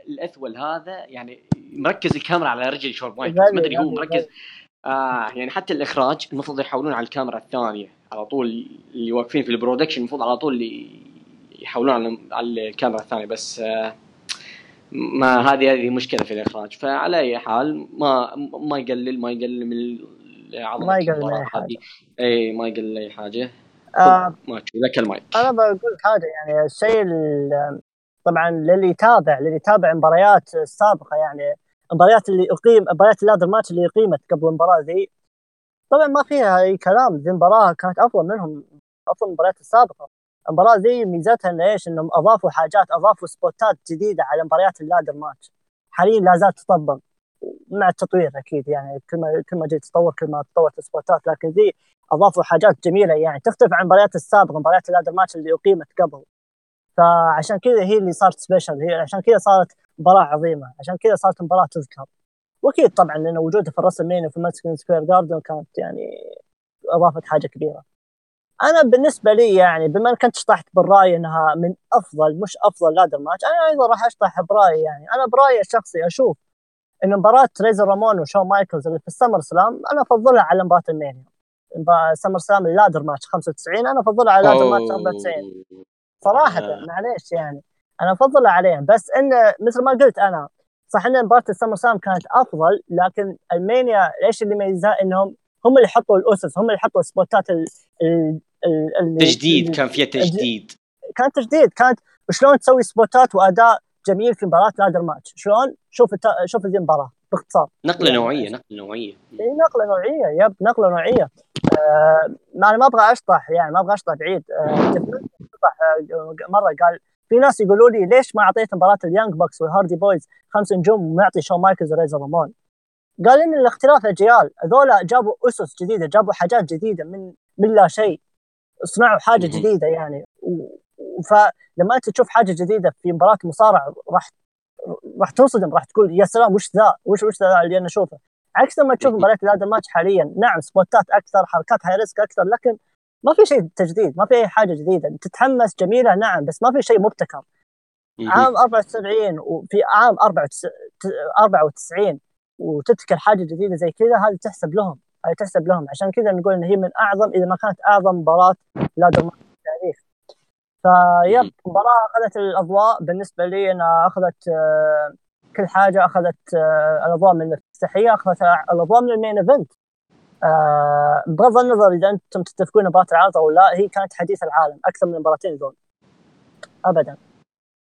الاثول هذا يعني مركز الكاميرا على رجل شون مايكلز، ما ادري هو مركز آه يعني حتى الاخراج المفروض يحولون على الكاميرا الثانيه على طول، اللي واقفين في البرودكشن المفروض على طول اللي يحولون على الكاميرا الثانيه، بس آه ما هذه هذه مشكله في الاخراج. فعلى اي حال ما ما يقلل ما يقلل من ما يقول لي حاجة. اي ما يقول لي حاجة آه ما تشوف لك المايك. انا بقول حاجة يعني الشيء طبعا للي يتابع للي يتابع مباريات السابقة، يعني مباريات اللي اقيم مباريات اللادر ماتش اللي قيمت قبل المباراة ذي، طبعا ما فيها اي كلام، ذي المباراة كانت افضل منهم، افضل المباريات السابقة. المباراه ذي ميزتها انه ايش، انهم اضافوا حاجات، اضافوا سبوتات جديده على مباريات اللادر ماتش. حاليا لا زالت تطبق مع التطوير اكيد، يعني كل ما كل ما جيت تطور كل ما تطورت السبوتات، لكن ذي اضافوا حاجات جميله يعني تختلف عن مباريات السابقه، مباريات اللادر ماتش اللي اقيمت قبل. فعشان كذا هي اللي صارت سبيشال، هي عشان كذا صارت مباراه عظيمه، عشان كذا صارت مباراه تذكر. واكيد طبعا لأن وجوده في الرسم مين وفي مادسون سكوير جاردن كانت يعني اضافت حاجه كبيره. انا بالنسبه لي يعني بما ان كنت شطحت بالراي انها من افضل مش افضل لادر ماتش، انا ايضا راح اشطح برايي. يعني انا برايي الشخصي اشوف ان مباراه ريزر رامون وشون مايكلز اللي في السمر سلام انا افضلها على مباراه المانيا. سمر سلام اللادر ماتش خمسة وتسعين انا افضلها على لادر ماتش أربعة وتسعين صراحه. آه. معليش يعني انا افضلها عليها، بس ان مثل ما قلت انا صح ان مباراه السمر سلام كانت افضل، لكن المانيا ليش اللي ميزها انهم هم اللي حطوا الاسس، هم اللي حطوا سبوتات ال ال التجديد، كان فيها تجديد، كان تجديد كانت شلون تسوي سبوتات واداء جميل في مباراه لادر ماتش. شلون شوف الت... شوف هذه المباراه باختصار، نقله نوعيه، نقله نوعيه نقله نوعيه يب نقله نوعيه. آه... ما انا ما ابغى اشطح يعني ما ابغى اشطح بعيد. آه... مره قال في ناس يقولوا لي ليش ما اعطيت مباراه اليانج بوكس والهاردي بويز خمس نجوم ومعطي شون مايكلز وريزر رامون؟ قال ان الاختلاف اجيال، هذول جابوا اسس جديده، جابوا حاجات جديده من من لا شيء، صنعوا حاجه جديده يعني. فلما انت تشوف حاجه جديده في مباراه مصارعه راح راح تنصدم، راح تقول يا سلام وش ذا، وش وش ذا اللي انا اشوفه، عكس لما تشوف مباريات هذا الماتش حاليا. نعم سبوتات اكثر، حركات هاي ريسك اكثر، لكن ما في شيء تجديد، ما في اي حاجه جديده. تتحمس جميله نعم، بس ما في شيء مبتكر. عام أربعة وسبعين وفي عام أربعة وتسعين وتذكر حاجه جديده زي كذا، هذه تحسب لهم، هذه تحسب لهم. عشان كذا نقول ان هي من اعظم اذا ما كانت اعظم مباراه لادر ماتش في التاريخ. فيب مباراه اخذت الاضواء بالنسبه لي، انا اخذت كل حاجه، اخذت الاضواء من الافتتاحيه، اخذت الاضواء من المين ايفنت. بغض النظر اذا انتم تتفقون مباراه العرض او لا، هي كانت حديث العالم اكثر من المباراتين ذول ابدا.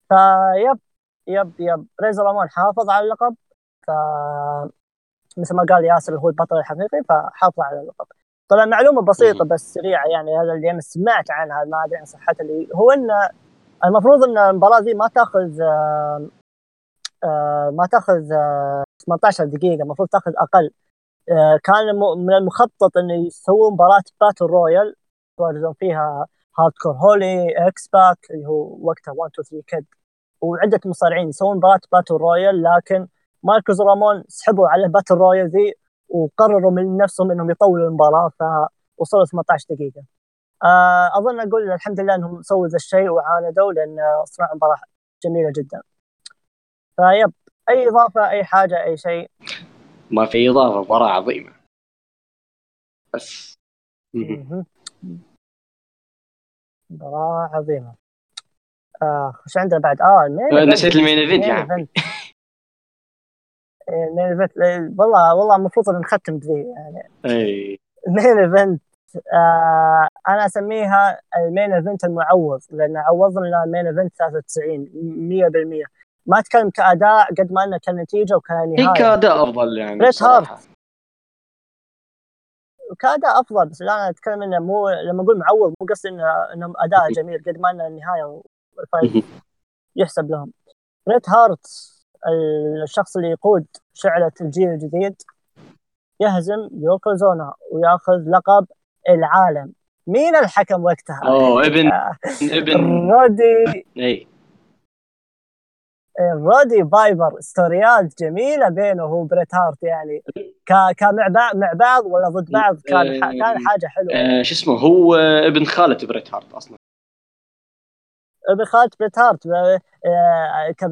فيب يب يب ريزر رامون حافظ على اللقب، ف مثل ما قال ياسر هو البطل الحقيقي، فحافظ على اللقب. طبعا معلومه بسيطه بس سريعه يعني، هذا اللي انا سمعت عنها ما ادري عن صحتها، اللي هو ان المفروض ان المباراه دي ما تاخذ آآ آآ ما تاخذ ثمانية عشر دقيقه، المفروض تاخذ اقل. كان من المخطط انه يسووا مباراه باتل رويال يوزعون فيها هاردكور هولي اكس باك اللي هو وقتها واحد اثنين ثلاثة كد وعده مصارعين، يسوون مباراه باتل رويال. لكن ماركوس رامون سحبوا على باتل رويال ذي وقرروا من نفسهم انهم يطولوا المباراه، فوصلوا ثمانية عشر دقيقه. اظن اقول الحمد لله انهم سووا ذا الشيء وعاندوا، لان صنعوا مباراه جميله جدا. فيب اي اضافه اي حاجه اي شيء؟ ما في اضافه، مباراه عظيمه بس. مباراه عظيمه. آه وش عندنا بعد؟ اه نسيت المين ايفنت يعني. المين ايفنت والله والله المفروض ان نختم بذي يعني. اي المين ايفنت آه انا اسميها المين ايفنت المعوض، لان عوضنا المين ايفنت ثلاثة وتسعين مية بالمية. ما اتكلم كاداء قد ما انه كنتيجه وكنهايه، هيك اداء افضل يعني، بريت هارت كاداء افضل. بس انا اتكلم انه مو لما اقول معوض مو قصدي انه انهم اداء جميل قد ما انه النهايه يحسب لهم. بريت هارت الشخص اللي يقود شعلة الجيل الجديد يهزم يوكوزونا ويأخذ لقب العالم. مين الحكم وقتها؟ أوه ابن ابن رودي. إيه رودي بايبر. ستوريات جميلة بينه هو بريت هارت يعني، كا كا مع بعض مع بعض ولا ضد بعض، كان ح... كان حاجة حلوة. شو اسمه هو ابن خالة بريت هارت أصلاً. ابن خالد بريت هارت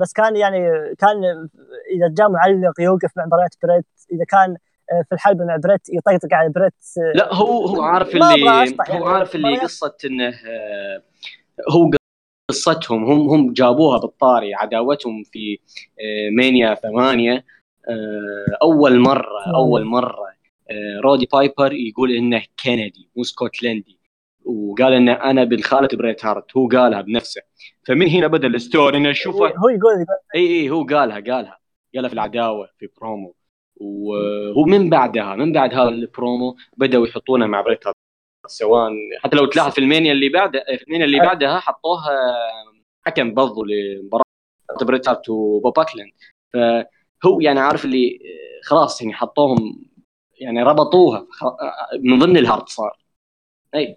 بس كان يعني كان اذا جاء معلق يوقف مع مباريات بريت، اذا كان في الحلبة مع بريت يطقطق على بريت. لا هو هو عارف اللي هو عارف اللي قصة انه هو قصتهم هم هم جابوها بالطاري، عداوتهم في مانيا ثمانية اول مرة اول مرة رودي بايبر يقول انه كندي مو اسكتلندي، وقال إن أنا بن خالة بريت هارت، هو قالها بنفسه. فمن هنا بدأ الستوري إنه شوفه هو يقول إيه إيه هو قالها قالها قالها في العداوة في برومو، وهو من بعدها من بعد هذا البرومو بدأوا يحطونه مع بريت هارت سواء حتى لو تلاحظ في المانيا اللي بعد المانيا اللي بعدها حطوها حكم برضو لمباراه بريتارت وبوب أكلند، فهو يعني عارف اللي خلاص يعني حطوهم يعني ربطوها من ضمن الهارد صار. اي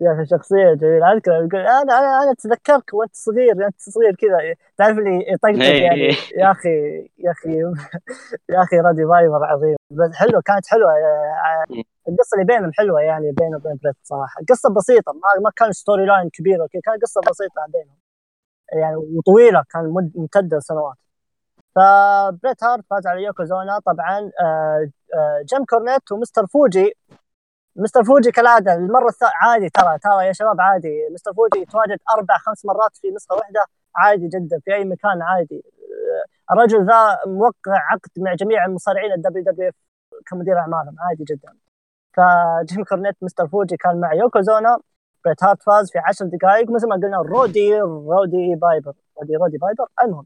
يا شخصيه جميله على الكلام. يقول انا انا انا اتذكرك وانت صغير انت صغير كذا تعرف لي طقطق يعني. يا اخي يا اخي يا اخي رادي بايفر عظيم. بس حلو كانت حلوه القصه اللي بينهم حلوه يعني بينه وبين بريت صراحه. قصه بسيطه ما ما كان ستوري لاين كبير اوكي، كان قصه بسيطه بينهم يعني وطويله كان ممتده سنوات. فبريت هارت فاز على يوكوزونا طبعا. جيم كورنيت ومستر فوجي مستر فوجي كالعادة المرة الثانية عادي ترى ترى يا شباب عادي. مستر فوجي يتواجد أربع خمس مرات في نسخة واحدة عادي جدا في أي مكان عادي. الرجل ذا موقع عقد مع جميع المصارعين الدبليو دبليو كمدير أعمالهم عادي جدا. فجيم كورنيت مستر فوجي كان مع يوكوزونا. بريت هارت فاز في عشر دقائق مثل ما قلنا. رودي رودي بايبر رودي رودي بايبر المهم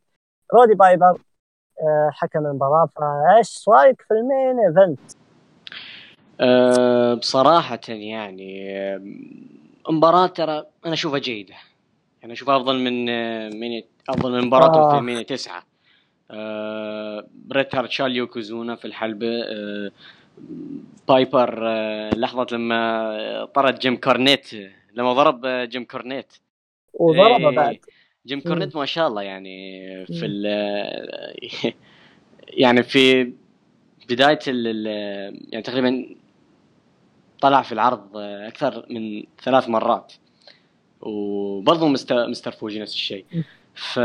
رودي بايبر حكم المباراة. فايش رايك في المين ايفنت؟ أه بصراحة يعني مباراة ترى أنا أشوفها جيدة يعني أشوفها أفضل من من أفضل من مباراة آه. من تسعة أه بريت هارت شال يوكوزونا في الحلبة. أه بايبر أه لحظة لما طرد جيم كورنيت لما ضرب جيم كورنيت وضربه أيه بعد جيم كورنيت ما شاء الله يعني في ال يعني في بداية ال يعني تقريبا طلع في العرض أكثر من ثلاث مرات وبرضه مستر فوجي نفس الشيء. ف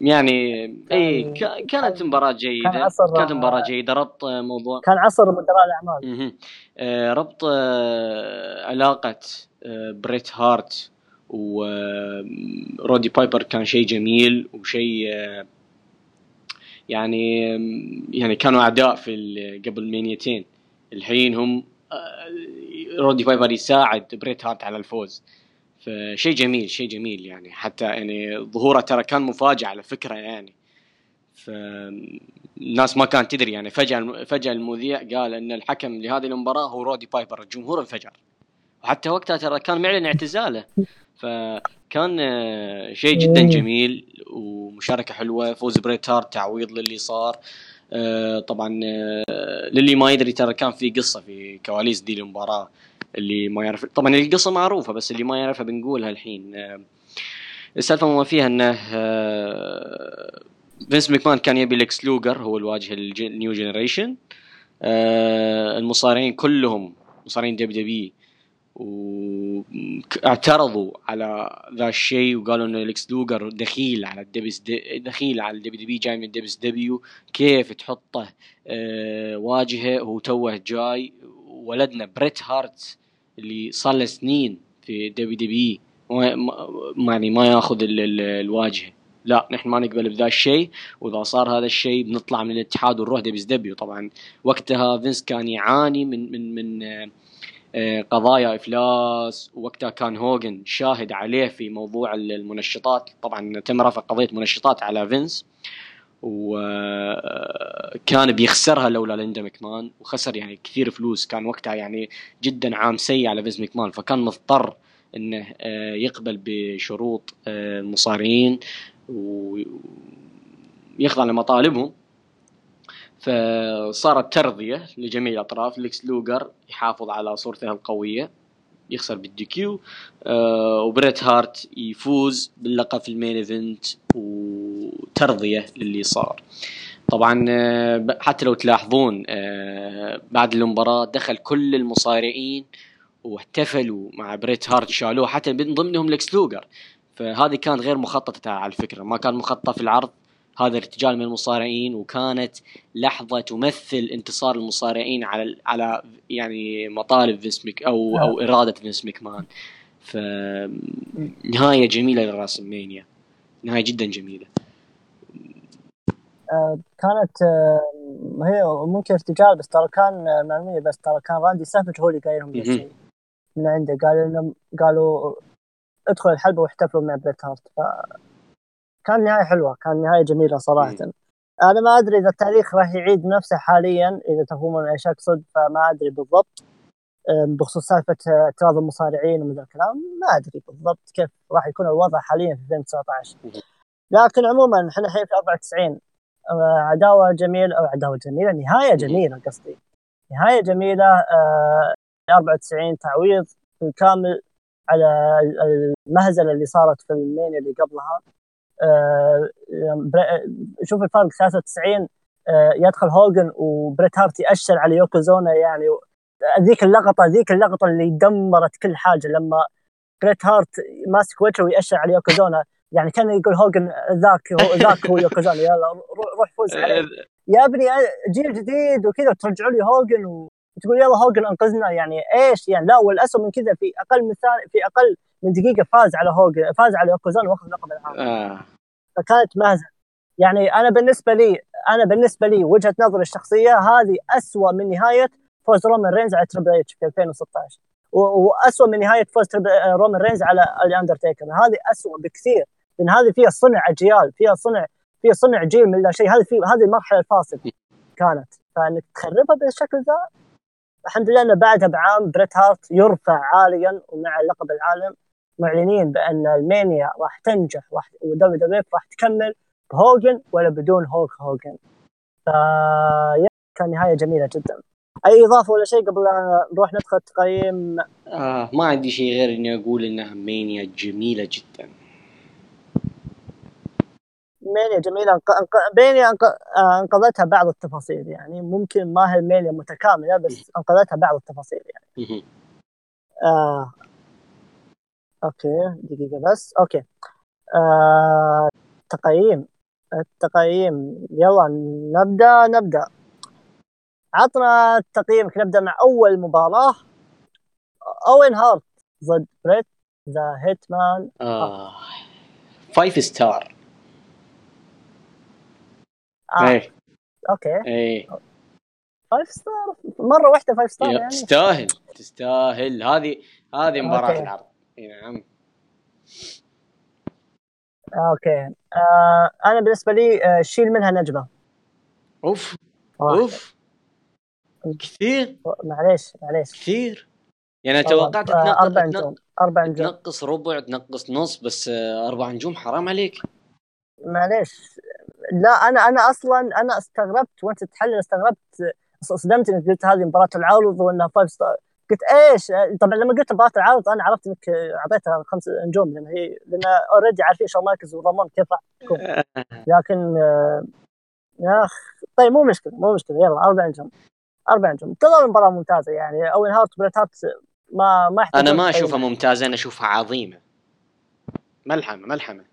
يعني أي كانت مباراة جيدة كان كانت مباراة جيدة ربط موضوع كان عصر مدراء الأعمال ربط علاقة بريت هارت ورودي بايبر كان شيء جميل وشيء يعني يعني كانوا أعداء في قبل مانيتين. الحين هم رودي بايبر يساعد بريت هارت على الفوز فشيء جميل شيء جميل يعني حتى يعني ظهوره ترى كان مفاجأة على فكرة يعني فالناس ما كانت تدري يعني فجأة فجأة المذيع قال أن الحكم لهذه المباراة هو رودي بايبر. الجمهور انفجر وحتى وقتها ترى كان معلن اعتزاله فكان شيء جدا جميل ومشاركة حلوة. فوز بريت هارت تعويض للي صار طبعا. للي ما يدري ترى كان في قصة في كواليس دي المباراة اللي ما يعرف طبعا القصة معروفة بس اللي ما يعرفها بنقولها الحين. السالفة ما فيها انه فينس ماكمان كان يبي لكس لوغر هو الواجهة النيو جينيريشن. المصارعين كلهم مصارعين دب دبي واعترضوا على ذا الشيء وقالوا إن لكس لوغر دخيل على الدبس دخيل على الدبليو دبليو جاي من الدبس دبليو كيف تحطه أه واجهه هو توه جاي. ولدنا بريت هارت اللي صار له سنين في دبليو دبليو ما يعني ما ياخذ الواجهه لا نحن ما نقبل بذا الشيء واذا صار هذا الشيء بنطلع من الاتحاد ونروح دبس دبليو. طبعا وقتها فينس كان يعاني من من من قضايا إفلاس ووقتها كان هوغن شاهد عليه في موضوع المنشطات. طبعا تم رفع قضية منشطات على فينس وكان بيخسرها لولا ليندا ماكمان وخسر يعني كثير فلوس. كان وقتها يعني جدا عام سيء على فينس ماكمان فكان مضطر انه يقبل بشروط المصارعين ويخضع لمطالبهم. فصارت ترضية لجميع الأطراف. لكس لوغر يحافظ على صورته القوية يخسر بالديكيو أه وبريت هارت يفوز باللقب في المين ايفنت وترضية للي صار. طبعا حتى لو تلاحظون أه بعد المباراة دخل كل المصارعين واحتفلوا مع بريت هارت شالوه حتى من ضمنهم لكس لوغر. فهذه كانت غير مخططة على الفكرة ما كان مخطط في العرض هذا ارتجال من المصارعين وكانت لحظة تمثل انتصار المصارعين على على يعني مطالب فينس ماك أو أو إرادة فينس ماكمان. فنهاية جميلة للراسلمانيا نهاية جدا جميلة. آه كانت آه هي ممكن ارتجال بس ترى كان آه معلومية بس ترى كان راندي سافج هو اللي قايلهم بالشيء من عنده قالوا إنهم قالوا ادخل الحلبة واحتفلوا مع بريت هارت. ف كان نهاية حلوة كان نهاية جميلة صراحة. انا ما ادري اذا التاريخ راح يعيد نفسه حاليا، اذا تفهمون ايش اقصد، فما ادري بالضبط بخصوص سالفه اعتراض المصارعين ومن الكلام، ما ادري بالضبط كيف راح يكون الوضع حاليا في ألفين وتسعة عشر. لكن عموما احنا الحين في أربعة وتسعين، عداوه جميله او عداوه جميله نهايه جميله قصدي نهايه جميله أربعة وتسعين، تعويض كامل على المهزله اللي صارت في المين اللي قبلها. أه شوف الفرق ثلاثة وتسعين أه يدخل هوغن وبريت هارت يأشر على يوكوزونا، يعني ذيك اللقطة ذيك اللقطة اللي دمرت كل حاجة، لما بريت هارت ماسك وجهه ويأشر على يوكوزونا، يعني كان يقول هوغن ذاك هو ذاك هو يوكوزونا، يلا روح فوز عليه يا ابني جيل جديد وكذا، ترجعوا لي هوغن وتقول يلا هوغن أنقذنا، يعني إيش يعني؟ لا والأسوأ من كذا، في أقل مثال في أقل من دقيقة فاز على هوغن فاز على يوكوزونا واخذ لقب العالم. آه. فكانت مهزلة. يعني أنا بالنسبة لي أنا بالنسبة لي وجهة نظري الشخصية هذه أسوأ من نهاية فوز رومان رينز على تريبل إتش في ألفين وستة عشر، وأسوأ من نهاية فوز رومان رينز على الأندرتيكر. هذه أسوأ بكثير، لأن هذه فيها صنع أجيال، فيها صنع فيها صنع جيل من لا شيء. هذه في هذه المرحلة الفاصلة كانت، فإنك تخربها بالشكل ذا. الحمد لله أنه بعدها بعام بريت هارت يرفع عاليا ومع لقب العالم، معلنين بأن المانيا راح تنجح ودبليو دبليو راح تكمل بهوغن ولا بدون هوك هوغن. فا كان نهاية جميلة جدا. أي إضافة ولا شيء قبل نروح ندخل تقييم؟ آه ما عندي شيء غير إني أقول إنها مانيا جميلة جدا. مانيا جميلة انق... انق... مانيا انق... انقذتها بعض التفاصيل، يعني ممكن ما هي مانيا متكاملة بس انقذتها بعض التفاصيل يعني. آه... اوكي دقيقة بس. اوكي آه... التقييم التقييم يلا نبدأ نبدأ عطنا تقييمك. نبدأ مع أول مباراة، أوين هارت ضد بريت ذا هيتمان. آه فايف ستار. آه. ايه اوكي ايه فايف ستار مره واحده، فايف ستار يعني تستاهل تستاهل هذه هذه مباراه العرض. اي نعم اوكي. آه انا بالنسبه لي شيل منها نجمه. اوف واحد. اوف كثير، معليش معليش كثير، يعني توقعت آه اربع نجوم اربع نجوم تنقص ربع تنقص نص، بس اربع نجوم حرام عليك. معليش لا انا انا اصلا انا استغربت وانت تحلل، استغربت صدمت انك قلت هذه مباراه العرض وانها فايف ستار، قلت ايش؟ طبعا لما قلت مباراه العرض انا عرفت انك اعطيتها خمس نجوم، لان هي لان اوريدي عارفين شو ماركز وضمون كيف راح تكون، لكن يا اخ طيب مو مشكله مو مشكله يلا اربع نجوم اربع نجوم تظل مباراه ممتازه. يعني اوين هارت بريت هارت ما ما انا ما اشوفها ممتازه، انا اشوفها عظيمه ملحمه ملحمه.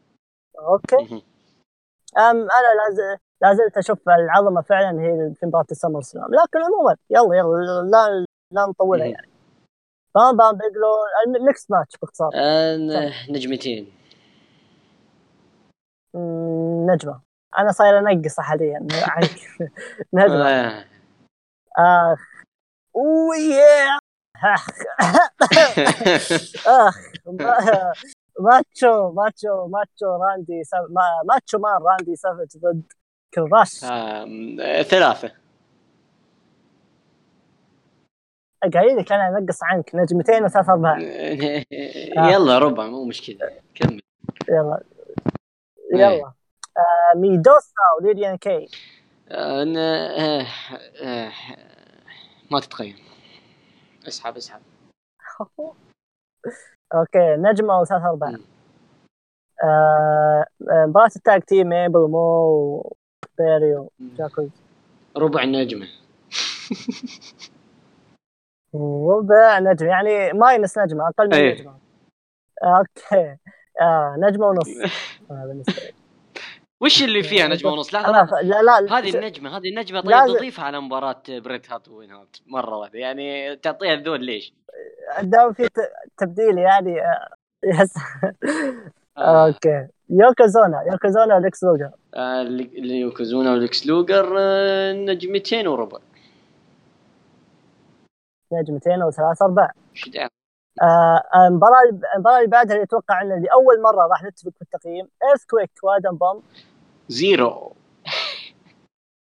اوكي أم أنا لازلت أشوف العظمة فعلا هي في مباراة السمر سلام، لكن عموما يلا يلا لا لا نطولها. يعني بام بام بيقلو الميكس ماتش باختصار. نجمتين نجمة أنا صاير أنقص حاليا عنك نجمة آخ ويا آخ آخ ماتشو ماتشو ماتشو راندي ساف... ما... ماتشو مان راندي سافج ضد كراش. آه... ثلاثة قايلك أنا نقص عنك نجمتين وثلاث أرباع. آه. يلا ربع مو مشكلة كمل يلا يلا. آه... ميدوسا وليديان كي. آه... أنا آه... آه... ما تتقيم اسحب اسحب اوكي نجمه وثلاثة أربعة. ااا آه، مباراة التاج تيم ميبل مو بيريو جاكوز ربع نجمه ربع نجمه يعني ماينس نجمه اقل من أيه. نجمه اوكي آه، نجمه ونص وش اللي فيها نجمه ونص؟ لا لا لا, لا. هذه النجمه هذه النجمه طيب تضيفها على مباراة بريت هارت وين هارت مره واحده، يعني تعطيها ذول ليش دام في تبديل يعني يس. اوكي يوكوزونا يوكوزونا ولكس لوجر. يوكوزونا ولكس لوجر نجمتين وربع نجمتين وثلاث أرباع. آه المباراة المباراة اللي بعدها اللي أتوقع أن لأول مرة راح نتفق في التقييم، إيرثكويك وآدم بوم زيرو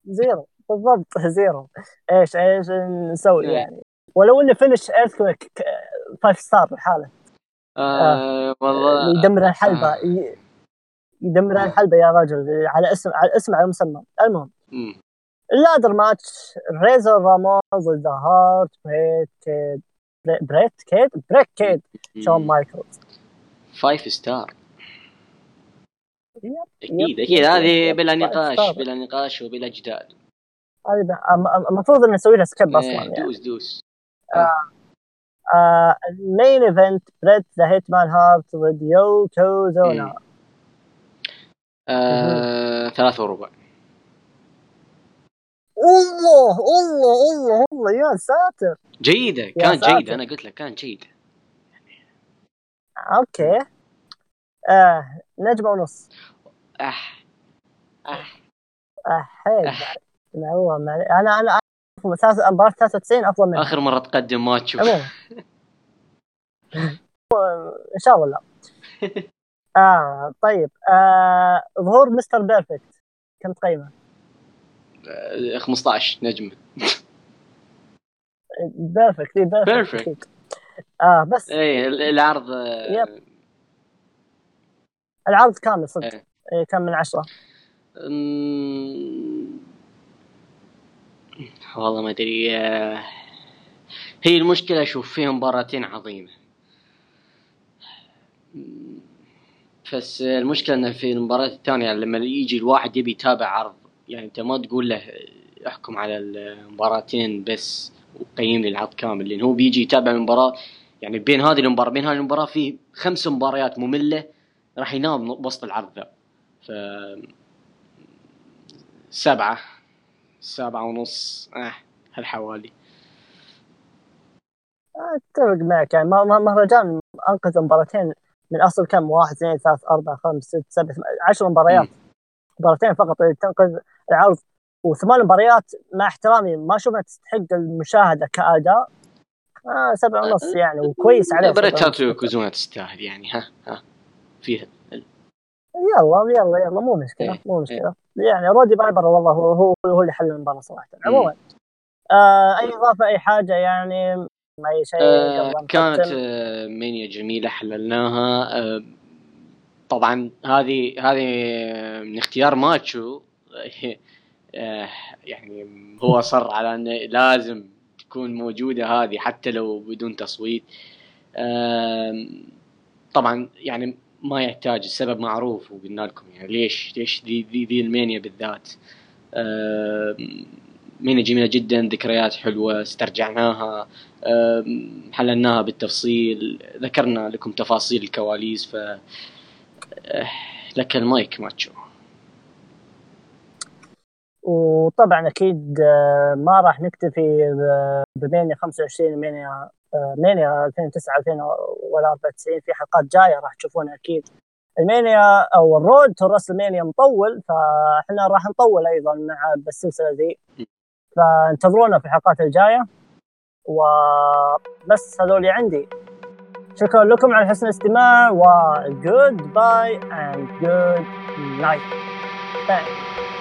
زيرو بالضبط، زيرو. ايش ايش نسوي يعني؟ ولو انه فينش ايرثكويك فايف ستار الحالة آه والله يدمر الحلبة آه. يدمر الحلبة يا راجل، على اسم على اسم على مسمى. المهم مم. اللادر ماتش ريزر راموز ضد هارت بريت كيد بريت كيد بريت كيد شون مايكلز فايف ستار أكيد أكيد، هذه بلا نقاش بلا نقاش وبلا جدال. هذه المفروض أن نسوي لها سكيب أصلاً يعني. دوس دوس. المين إيفنت بريت ذا هيتمان هارت ضد يوكوزونا ثلاثة وربع. الله الله الله الله يا ساتر، جيدة كان جيدة، أنا قلت لك كان جيدة. أوكي آه نجمة ونص. أح أح أح أح ما هو ما أنا أنا في مساس أمبار ثلاثة وتسعين أفضل منه. آخر مرة تقدم ما تشوف. إن شاء الله. آه طيب آه ظهور مستر بيرفكت كم تقيمه؟ خمسطعش نجمة. بيرفكت بيرفكت آه بس. إيه العرض. يب. العرض كامل صدق ايه. ايه كم من عشرة؟ امم والله ما ادري. اه هي المشكله اشوف فيه مباراتين عظيمه، بس المشكله ان في المباراه الثانيه لما يجي الواحد يبي يتابع عرض، يعني انت ما تقول له احكم على المباراتين بس وقيم لي العرض كامل، لان هو بيجي يتابع المباراه، يعني بين هذه المباراه بين هذه المباراه في خمس مباريات ممله راح ينام وسط العرض ذا. ف سبعة سبعة ونص اه هالحوالي. اتفق معك، يعني مهرجان انقذ مباراتين من اصل كم، واحد اثنين ثلاث اربع خمس ست سبع عشر مباريات، مباراتين فقط تنقذ العرض، وثمان مباريات مع احترامي ما شوفها تستحق المشاهدة كأداء. آه سبعة ونص يعني، وكويس عليه بريتات وكوزونا تستاهل يعني. ها ها فيها يلا يلا يلا مو مشكلة ايه. مو مشكلة ايه. يعني رودي بايبر والله هو هو, هو اللي حل المباراة صراحة. عموما آه أي إضافة أي حاجة يعني؟ ما أي شيء. آه كانت آه مينيا جميلة حللناها. آه طبعا هذه هذه من اختيار ماتشو. آه يعني هو صر على أن لازم تكون موجودة هذه حتى لو بدون تصويت. آه طبعا يعني ما يحتاج، السبب معروف وقلنا لكم يعني ليش ليش دي دي, دي المانيا بالذات. آه مانيا جميلة جدا، ذكريات حلوة استرجعناها، آه حللناها بالتفصيل، ذكرنا لكم تفاصيل الكواليس. ف آه لك المايك ماتشو. وطبعا اكيد ما راح نكتفي بمانيا خمسة وعشرين مانيا مانيا ألفين وتسعة ألفين وأربعة وتسعين، في حلقات جاية راح تشوفونها أكيد. المانيا أو الرود تورس المانيا مطول، فإحنا راح نطول أيضا مع السلسلة ذي، فانتظرونا في الحلقات الجاية. وبس هذول عندي، شكرا لكم على حسن الاستماع، و goodbye and good night. Bye.